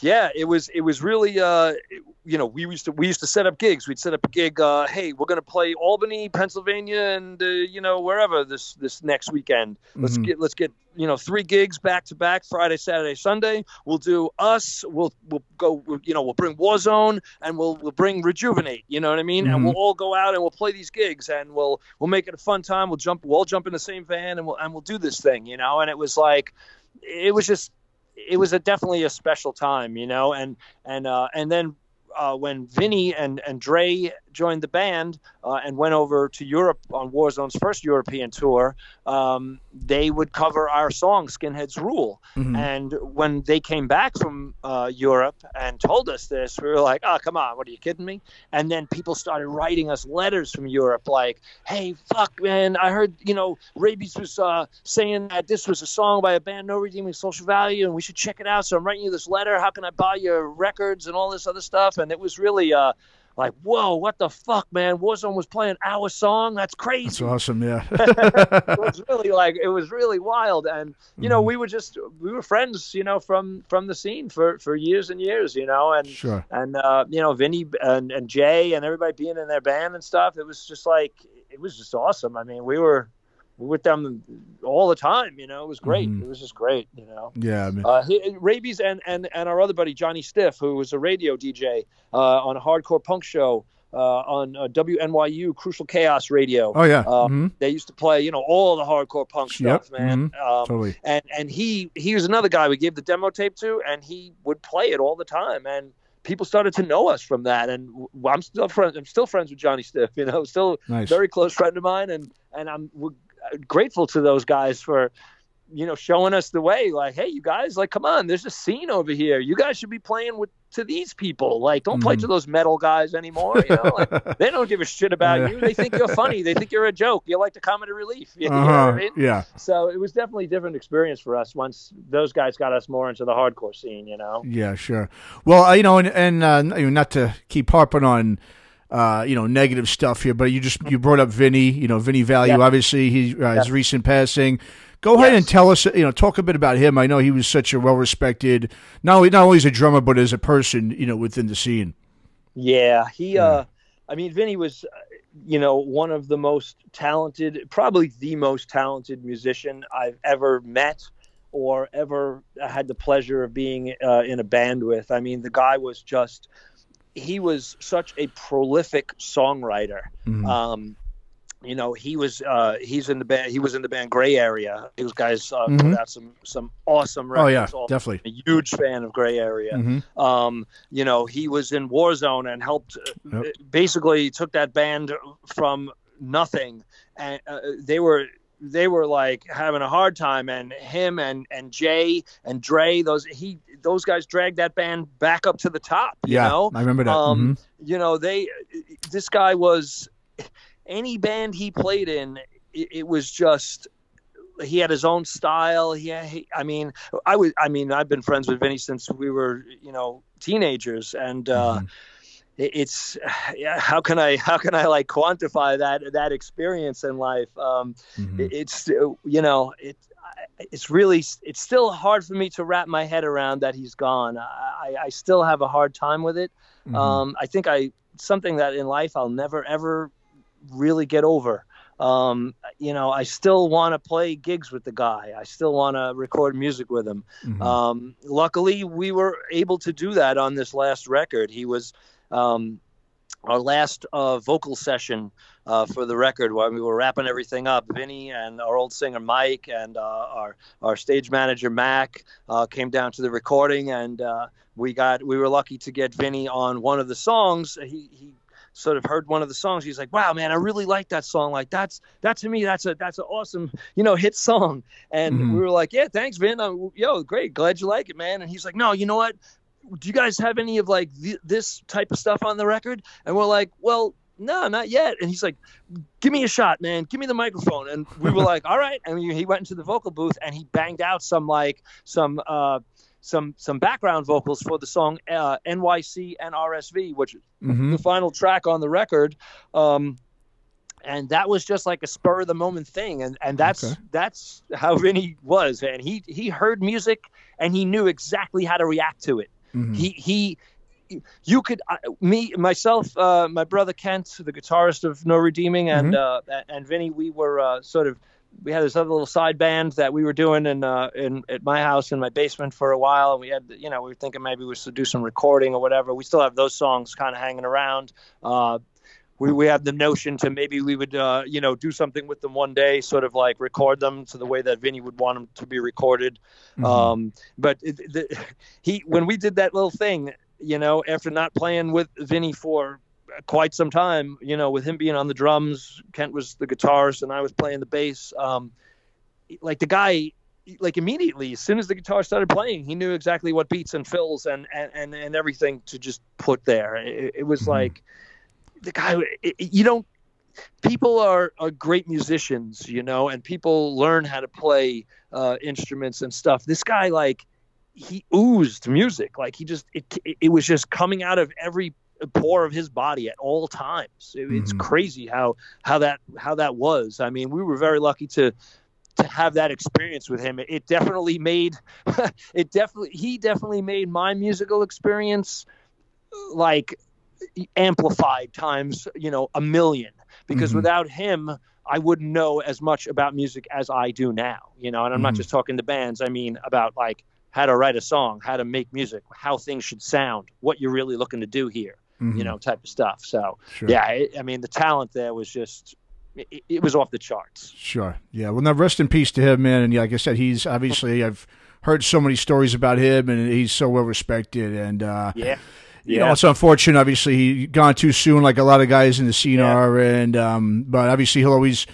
yeah, it was it was really. Uh, it, You know, we used to we used to set up gigs. We'd set up a gig. Uh, hey, we're going to play Albany, Pennsylvania, and uh, you know wherever this this next weekend. Let's mm-hmm. get let's get you know three gigs back to back, Friday, Saturday, Sunday. We'll do us. We'll we'll go. We'll, you know, we'll bring Warzone and we'll we'll bring Rejuvenate. You know what I mean? Mm-hmm. And we'll all go out and we'll play these gigs and we'll we'll make it a fun time. We'll jump. We'll all jump in the same van and we'll and we'll do this thing. You know, and it was like, it was just, it was a, definitely a special time. You know, and and uh, and then. Uh, when Vinny and, and Dre joined the band uh, and went over to Europe on Warzone's first European tour, um, they would cover our song, Skinheads Rule. Mm-hmm. And when they came back from uh, Europe and told us this, we were like, oh, come on, what are you kidding me? And then people started writing us letters from Europe like, hey, fuck, man, I heard, you know, Raybeez was uh, saying that this was a song by a band, No Redeeming Social Value, and we should check it out. So I'm writing you this letter. How can I buy your records and all this other stuff? And it was really uh, like, whoa, what the fuck, man? Warzone was playing our song. That's crazy. That's awesome, yeah. It was really like, it was really wild. And, you know, mm-hmm. we were just, we were friends, you know, from, from the scene for, for years and years, you know. And, sure. and uh, you know, Vinny and, and Jay and everybody being in their band and stuff, it was just like, it was just awesome. I mean, we were, we were with them all the time, you know. It was great. Mm-hmm. It was just great, you know. Yeah, I mean, uh, Raybeez and, and and our other buddy Johnny Stiff, who was a radio D J uh, on a hardcore punk show uh, on uh, W N Y U Crucial Chaos Radio. Oh yeah, uh, mm-hmm. they used to play, you know, all the hardcore punk stuff, yep. man. Mm-hmm. Um, totally. And and he he was another guy we gave the demo tape to, and he would play it all the time, and people started to know us from that. And I'm still friends. I'm still friends with Johnny Stiff, you know, still nice. Very close friend of mine, and and I'm. We're, grateful to those guys for, you know, showing us the way. Like, hey, you guys, like, come on, there's a scene over here. You guys should be playing with to these people. Like, don't mm. play to those metal guys anymore. You know, like, they don't give a shit about yeah. you. They think you're funny. They think you're a joke. You like the comedy relief. You uh-huh. know what I mean? Yeah. So it was definitely a different experience for us once those guys got us more into the hardcore scene. You know? Yeah, sure. Well, you know, and and uh, not to keep harping on. Uh, you know, negative stuff here, but you just you brought up Vinny, you know, Vinny Value, yeah. obviously, he, uh, yeah. his recent passing. Go ahead yes. and tell us, you know, talk a bit about him. I know he was such a well-respected, not only, not only as a drummer, but as a person, you know, within the scene. Yeah, he, yeah. Uh, I mean, Vinny was, you know, one of the most talented, probably the most talented musician I've ever met or ever had the pleasure of being uh, in a band with. I mean, the guy was just he was such a prolific songwriter. Mm-hmm. Um, you know, he was uh, he's in the band. He was in the band Gray Area. Those guys uh, mm-hmm. put out some some awesome records. Oh yeah, definitely. I'm a huge fan of Gray Area. Mm-hmm. Um, you know, he was in Warzone and helped. Yep. Basically, took that band from nothing, and uh, they were they were like having a hard time. And him and and Jay and Dre, those he those guys dragged that band back up to the top. You yeah, know? I remember that. Um, mm-hmm. You know, they this guy was. Any band he played in, it, it was just he had his own style. He, he, I mean, I was, I mean, I've been friends with Vinny since we were, you know, teenagers, and uh, mm. it, it's yeah, how can I, how can I like quantify that that experience in life? Um, mm-hmm. it, it's you know, it it's really it's still hard for me to wrap my head around that he's gone. I, I still have a hard time with it. Mm-hmm. Um, I think I something that in life I'll never ever. really get over. Um, you know, I still want to play gigs with the guy. I still want to record music with him. Mm-hmm. Um, luckily we were able to do that on this last record. He was, um, our last, uh, vocal session, uh, for the record while we were wrapping everything up. Vinny and our old singer, Mike, and, uh, our, our stage manager, Mac, uh, came down to the recording, and, uh, we got, we were lucky to get Vinny on one of the songs. He, he, sort of heard one of the songs. He's like, wow, man, I really like that song. Like that's, that to me, that's a, that's an awesome, you know, hit song. And mm-hmm. we were like, yeah, thanks, Vin. I'm, yo, great. Glad you like it, man. And he's like, no, you know what? Do you guys have any of like th- this type of stuff on the record? And we're like, well, no, not yet. And he's like, give me a shot, man. Give me the microphone. And we were like, all right. And he went into the vocal booth and he banged out some, like some, uh, some some background vocals for the song uh, N Y C and R S V, which is mm-hmm. the final track on the record. Um, and that was just like a spur of the moment thing. And and that's okay. that's how Vinny was. And he, he heard music and he knew exactly how to react to it. Mm-hmm. He he you could uh, me myself uh, my brother Kent, the guitarist of No Redeeming, and mm-hmm. uh, and Vinny, we were uh, sort of we had this other little side band that we were doing in, uh, in, at my house in my basement for a while. And we had, you know, we were thinking maybe we should do some recording or whatever. We still have those songs kind of hanging around. Uh, we, we had the notion to maybe we would, uh, you know, do something with them one day, sort of like record them to the way that Vinny would want them to be recorded. Mm-hmm. Um, but it, the, he, when we did that little thing, you know, after not playing with Vinny for quite some time, you know, with him being on the drums, Kent was the guitarist and I was playing the bass. Um, like the guy, like immediately, as soon as the guitar started playing, he knew exactly what beats and fills and, and, and, and everything to just put there. It, it was mm-hmm. like the guy, it, you don't, people are, are great musicians, you know, and people learn how to play uh, instruments and stuff. This guy, like he oozed music. Like he just, it, it, it was just coming out of every pore of his body at all times. It, it's mm-hmm. crazy how how that how that was. I mean, we were very lucky to to have that experience with him. It, it definitely made it definitely he definitely made my musical experience like amplified times, you know, a million. Because mm-hmm. without him, I wouldn't know as much about music as I do now. You know, and I'm mm-hmm. not just talking to bands. I mean about like how to write a song, how to make music, how things should sound, what you're really looking to do here. Mm-hmm. You know, type of stuff. So, sure. yeah, it, I mean, the talent there was just, it, it was off the charts. Sure. Yeah. Well, now rest in peace to him, man. And yeah, like I said, he's obviously, I've heard so many stories about him and he's so well respected. And, uh, yeah. You yeah. know, it's unfortunate, obviously, he gone too soon, like a lot of guys in the scene yeah. are. And, um, but obviously, he'll always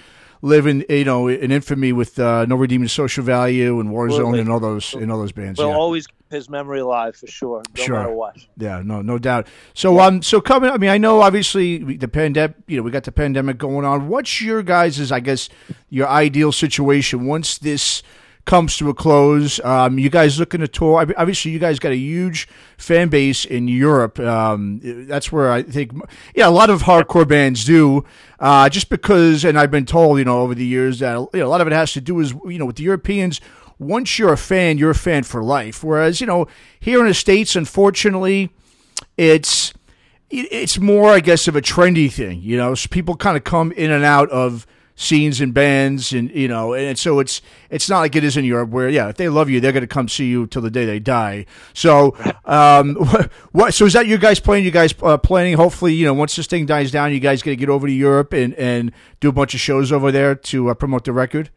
live in, you know, in infamy with uh, No Redeeming Social Value and Warzone Absolutely. and all those, and all those bands. We'll yeah. always. His memory alive for sure, no sure. matter what. Yeah, no, no doubt. So, yeah. um, so coming. I mean, I know obviously the pandemic. You know, we got the pandemic going on. What's your guys's, I guess, your ideal situation once this comes to a close? Um, you guys looking to tour? Obviously, you guys got a huge fan base in Europe. Um, that's where I think, yeah, a lot of hardcore bands do. Uh, just because, and I've been told, you know, over the years that you know, a lot of it has to do is you know with the Europeans. Once you're a fan, you're a fan for life. Whereas, you know, here in the States, unfortunately, it's it's more, I guess, of a trendy thing. You know, so people kind of come in and out of scenes and bands, and you know, and so it's it's not like it is in Europe where, yeah, if they love you, they're going to come see you till the day they die. So, um, what, what? So is that you guys playing? You guys uh, planning? Hopefully, you know, once this thing dies down, you guys going to get over to Europe and, and do a bunch of shows over there to uh, promote the record.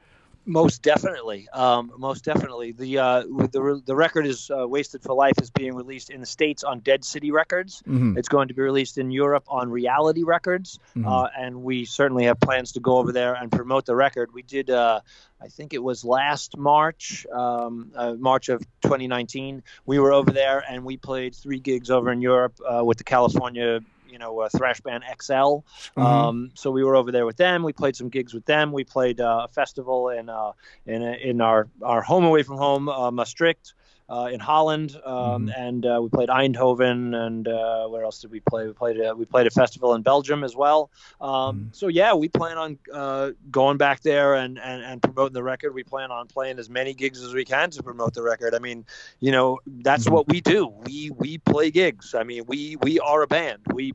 Most definitely, um, most definitely. The uh, the the record is uh, Wasted for Life is being released in the States on Dead City Records. Mm-hmm. It's going to be released in Europe on Reality Records, mm-hmm. uh, and we certainly have plans to go over there and promote the record. We did. Uh, I think it was last March, um, uh, March of twenty nineteen. We were over there and we played three gigs over in Europe uh, with the California, you know, uh, thrash band X L. Mm-hmm. Um, so we were over there with them. We played some gigs with them. We played uh, a festival in uh, in in our, our home away from home, uh, Maastricht, uh, in Holland, um, mm-hmm. and uh, we played Eindhoven. And uh, where else did we play? We played a, we played a festival in Belgium as well. Um, mm-hmm. So yeah, we plan on uh, going back there and, and, and promoting the record. We plan on playing as many gigs as we can to promote the record. I mean, you know, that's mm-hmm. what we do. We we play gigs. I mean, we we are a band. We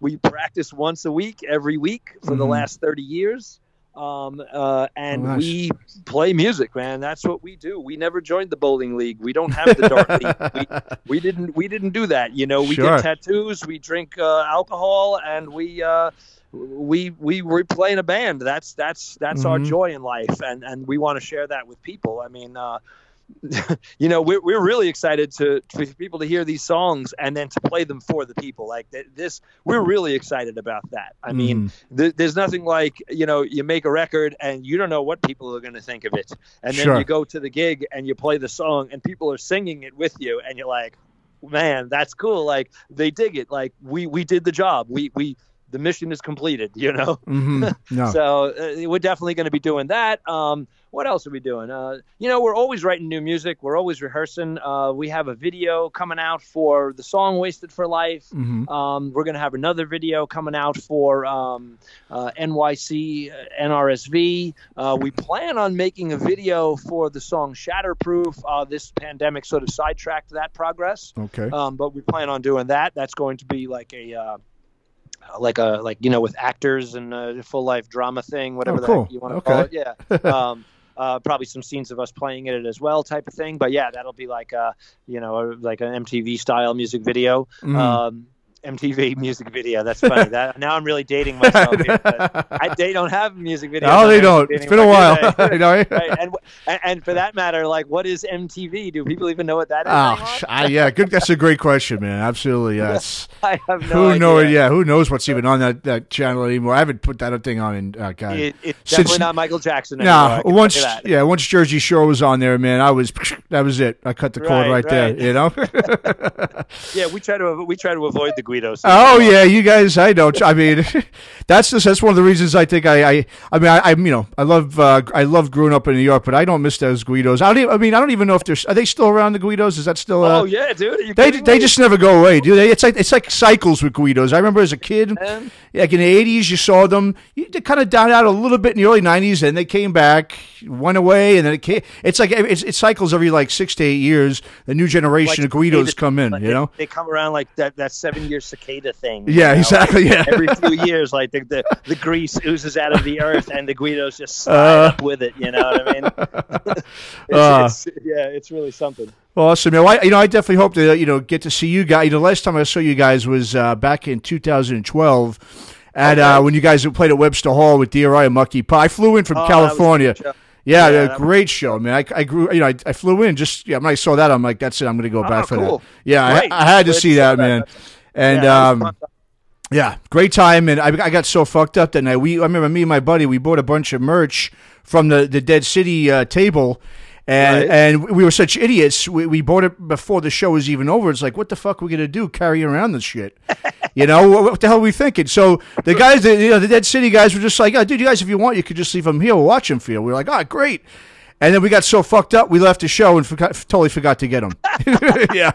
we practice once a week, every week for mm-hmm. the last thirty years. Um, uh, and oh, nice. We play music, man. That's what we do. We never joined the bowling league. We don't have the dark league. We, we didn't, we didn't do that. You know, we sure. get tattoos, we drink, uh, alcohol, and we, uh, we, we, we play in a band. That's, that's, that's mm-hmm. our joy in life. And, and we want to share that with people. I mean, uh, you know, we're we're really excited to for people to hear these songs and then to play them for the people. Like this, we're really excited about that. I mean, mm. th- there's nothing like, you know, you make a record and you don't know what people are going to think of it, and then sure. you go to the gig and you play the song and people are singing it with you, and you're like, man, that's cool. Like they dig it. Like we we did the job. We we. The mission is completed, you know? Mm-hmm. No. So uh, we're definitely going to be doing that. Um, what else are we doing? Uh, you know, we're always writing new music. We're always rehearsing. Uh, we have a video coming out for the song Wasted for Life. Mm-hmm. Um, we're going to have another video coming out for um, uh, N Y C, uh, N R S V. Uh, we plan on making a video for the song Shatterproof. Uh, this pandemic sort of sidetracked that progress. Okay. Um, but we plan on doing that. That's going to be like a... Uh, like a like you know with actors and a full life drama thing, whatever oh, cool. that you want to okay. call it, yeah. um uh probably some scenes of us playing in it as well, type of thing. But yeah, that'll be like uh you know like an M T V style music video. mm. um M T V music video. That's funny. That now I'm really dating myself here, but I, they don't have music videos. No, they don't. It's been a while. Right? You know? Right. And, and for that matter, like, what is M T V? Do people even know what that is? Oh, I, yeah, good. That's a great question, man. Absolutely, yes. I have no who idea. Know, yeah, who knows what's even on that, that channel anymore? I haven't put that thing on in uh, God. It, it's Since, definitely not Michael Jackson anymore. No, once yeah, once Jersey Shore was on there, man, I was that was it. I cut the cord right, right, right. there. You know. Yeah, we try to we try to avoid the. Guidos. Oh yeah, you guys. I know. I mean, that's just that's one of the reasons I think I. I, I mean, I, I. You know, I love. Uh, I love growing up in New York, but I don't miss those Guidos. I don't. Even, I mean, I don't even know if there's. Are they still around, the Guidos? Is that still? Uh, oh yeah, dude. They they me? Just never go away, do they? It's like it's like cycles with Guidos. I remember as a kid, um, like in the eighties, you saw them. You, they kind of died out a little bit in the early nineties, and they came back, went away, and then it came. It's like it's, it cycles every like six to eight years. The new generation like, of Guidos they, come in. Like you they, know, they come around like that. That seven year cicada thing. Yeah, you know? Exactly. Yeah. Every few years, like the, the the grease oozes out of the earth, and the Guidos just slide uh, up with it. You know what I mean? it's, uh, it's, yeah, it's really something. Awesome. Well, I, you know, I definitely hope to you know get to see you guys. You know, last time I saw you guys was uh, back in two thousand twelve, and okay. uh, when you guys played at Webster Hall with D R I and Mucky Pie. I flew in from oh, California. Yeah, yeah, a great show, man. I, I grew, you know, I, I flew in just yeah. When I saw that, I'm like, that's it. I'm going to go oh, back cool. for that. Yeah, I, I had to see that, man. And yeah, um, yeah, great time. And I, I got so fucked up that night. We, I remember me and my buddy, we bought a bunch of merch from the, the Dead City uh, table. And right. and we were such idiots. We we bought it before the show was even over. It's like, what the fuck are we going to do? Carry around this shit? You know, what, what the hell are we thinking? So the guys, the, you know, the Dead City guys were just like, oh, dude, you guys, if you want, you could just leave them here. We'll watch them for you. We were like, oh, great. And then we got so fucked up, we left the show and forgot, totally forgot to get them. Yeah,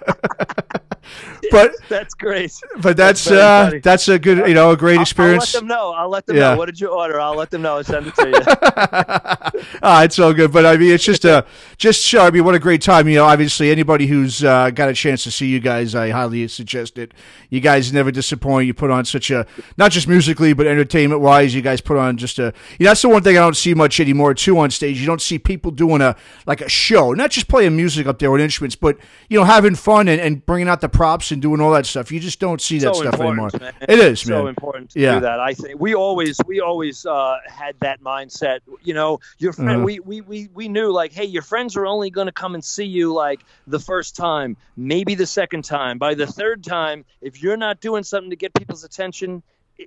but that's great. But that's that's, uh, that's a good, you know, a great I'll, experience. I'll let them know. I'll let them yeah. know. What did you order? I'll let them know and send it to you. Ah, it's so good. But I mean, it's just a just. I mean, what a great time. You know, obviously, anybody who's uh, got a chance to see you guys, I highly suggest it. You guys never disappoint. You put on such a, not just musically but entertainment wise. You guys put on just a. You know, that's the one thing I don't see much anymore too on stage. You don't see people doing a like a show, not just playing music up there with instruments, but you know, having fun and, and bringing out the props and doing all that stuff. You just don't see that so stuff anymore. Man. It is it's man. so important to yeah. do that. I think we always we always uh, had that mindset. You know, your friend, uh-huh. we, we we we knew like, hey, your friends are only going to come and see you like the first time, maybe the second time. By the third time, if you're not doing something to get people's attention,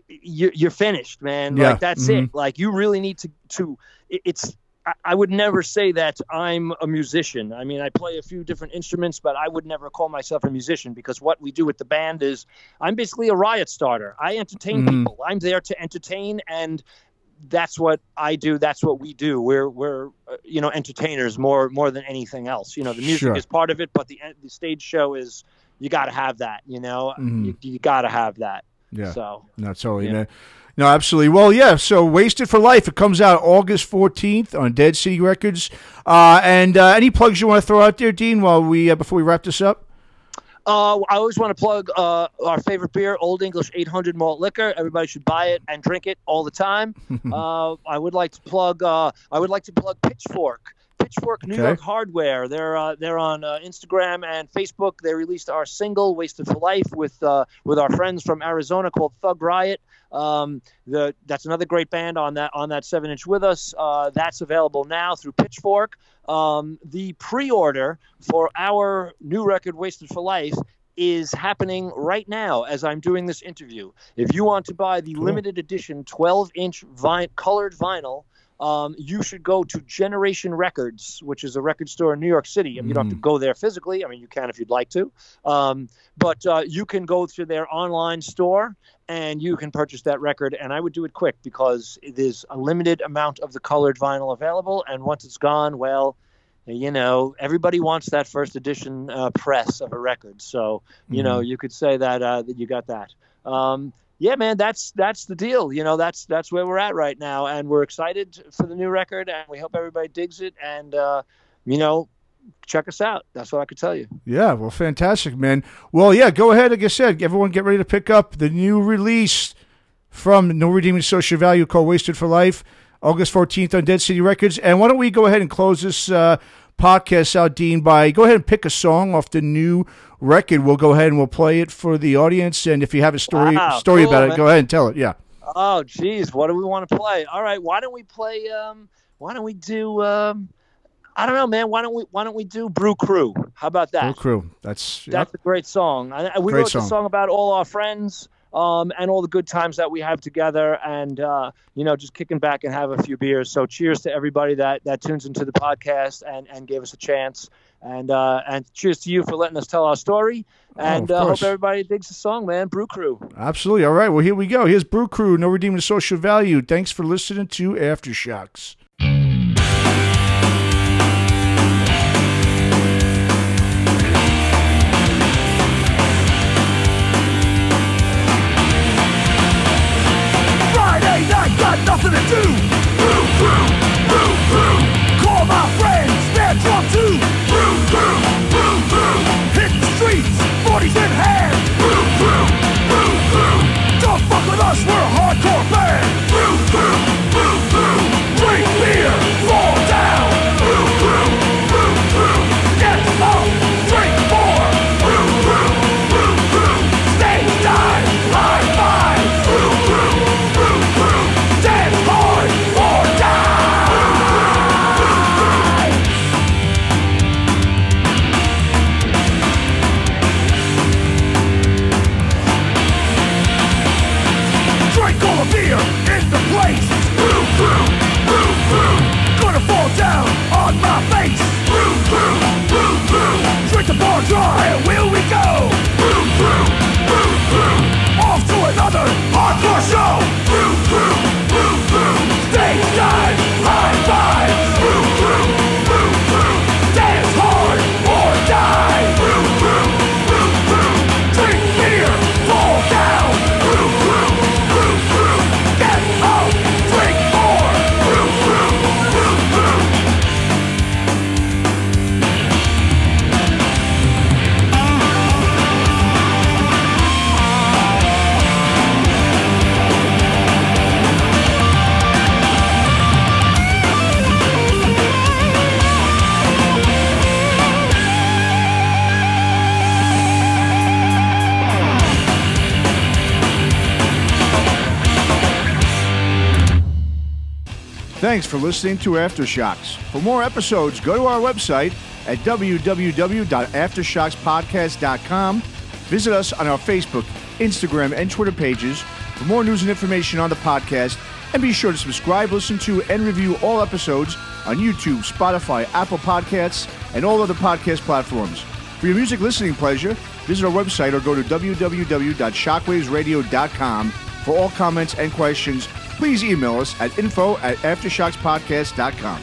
you're finished, man. Yeah. Like that's mm-hmm. it. Like you really need to to it's. I would never say that I'm a musician. I mean, I play a few different instruments, but I would never call myself a musician because what we do with the band is I'm basically a riot starter. I entertain mm. people. I'm there to entertain, and that's what I do. That's what we do. We're we're uh, you know, entertainers more more than anything else. You know, the music sure. is part of it, but the the stage show is you got to have that. You know, mm. you, you got to have that. Yeah. So not totally. Yeah. No, absolutely. Well, yeah, so Wasted for Life. It comes out August fourteenth on Dead City Records. Uh, and uh, any plugs you want to throw out there, Dean, while we uh, before we wrap this up? Uh, I always want to plug uh, our favorite beer, Old English eight hundred malt liquor. Everybody should buy it and drink it all the time. uh, I would like to plug. Uh, I would like to plug Pitchfork. Pitchfork New okay. York Hardcore. They're uh, they're on uh, Instagram and Facebook. They released our single "Wasted for Life" with uh, with our friends from Arizona called Thug Riot. Um, the that's another great band on that on that seven inch with us. Uh, that's available now through Pitchfork. Um, the pre-order for our new record "Wasted for Life" is happening right now as I'm doing this interview. If you want to buy the cool. limited edition twelve inch vi- colored vinyl. Um, you should go to Generation Records, which is a record store in New York City. I mean, you don't have to go there physically. I mean, you can if you'd like to. Um, but uh, you can go to their online store, and you can purchase that record. And I would do it quick because there's a limited amount of the colored vinyl available. And once it's gone, well, you know, everybody wants that first edition uh, press of a record. So, you mm. know, you could say that, uh, that you got that. Um Yeah, man, that's that's the deal. You know, that's that's where we're at right now, and we're excited for the new record, and we hope everybody digs it. And uh, you know, check us out. That's what I could tell you. Yeah, well, fantastic, man. Well, yeah, go ahead. Like I said, everyone, get ready to pick up the new release from No Redeeming Social Value called "Wasted for Life," August fourteenth on Dead City Records. And why don't we go ahead and close this uh, podcast out, Dean? By go ahead and pick a song off the new record. We'll go ahead and we'll play it for the audience, and if you have a story wow, story cool, about man. it, go ahead and tell it. Yeah. Oh, geez, what do we want to play? All right, why don't we play? Um, why don't we do? Um, I don't know, man. Why don't we? Why don't we do Brew Crew? How about that? Brew Crew. That's that's yep. a great song. I, we great wrote song. the song about all our friends. Um, and all the good times that we have together, and uh, you know, just kicking back and have a few beers. So, cheers to everybody that, that tunes into the podcast and, and gave us a chance, and uh, and cheers to you for letting us tell our story. And oh, uh, hope everybody digs the song, man. Brew Crew. Absolutely. All right. Well, here we go. Here's Brew Crew. No Redeeming Social Value. Thanks for listening to Aftershocks. Got nothing to do. Brew crew, brew crew. Call my friends, they're drunk too. Brew crew, brew crew. Hit the streets, forties in hand. Brew crew, brew crew. Don't fuck with us, we're a hardcore band. Brew crew, brew crew. Drink beer, fall down. Brew crew, brew crew. Get up, drink more. Brew crew, brew crew. Stay dive, high five. Brew crew, brew crew. Dead hard or die. Drink all the beer in the place. Brew crew, brew crew. Gonna fall down on my face. Brew crew, brew crew. Drink the bar dry, will we go? Brew crew, brew crew. Off to another hardcore show. Brew crew. Stage dive, high five, brew, brew, brew. Thanks for listening to Aftershocks. For more episodes, go to our website at w w w dot aftershocks podcast dot com. Visit us on our Facebook, Instagram, and Twitter pages for more news and information on the podcast. And be sure to subscribe, listen to, and review all episodes on YouTube, Spotify, Apple Podcasts, and all other podcast platforms. For your music listening pleasure, visit our website or go to w w w dot shockwaves radio dot com. For all comments and questions, please email us at info at aftershocks podcast dot com.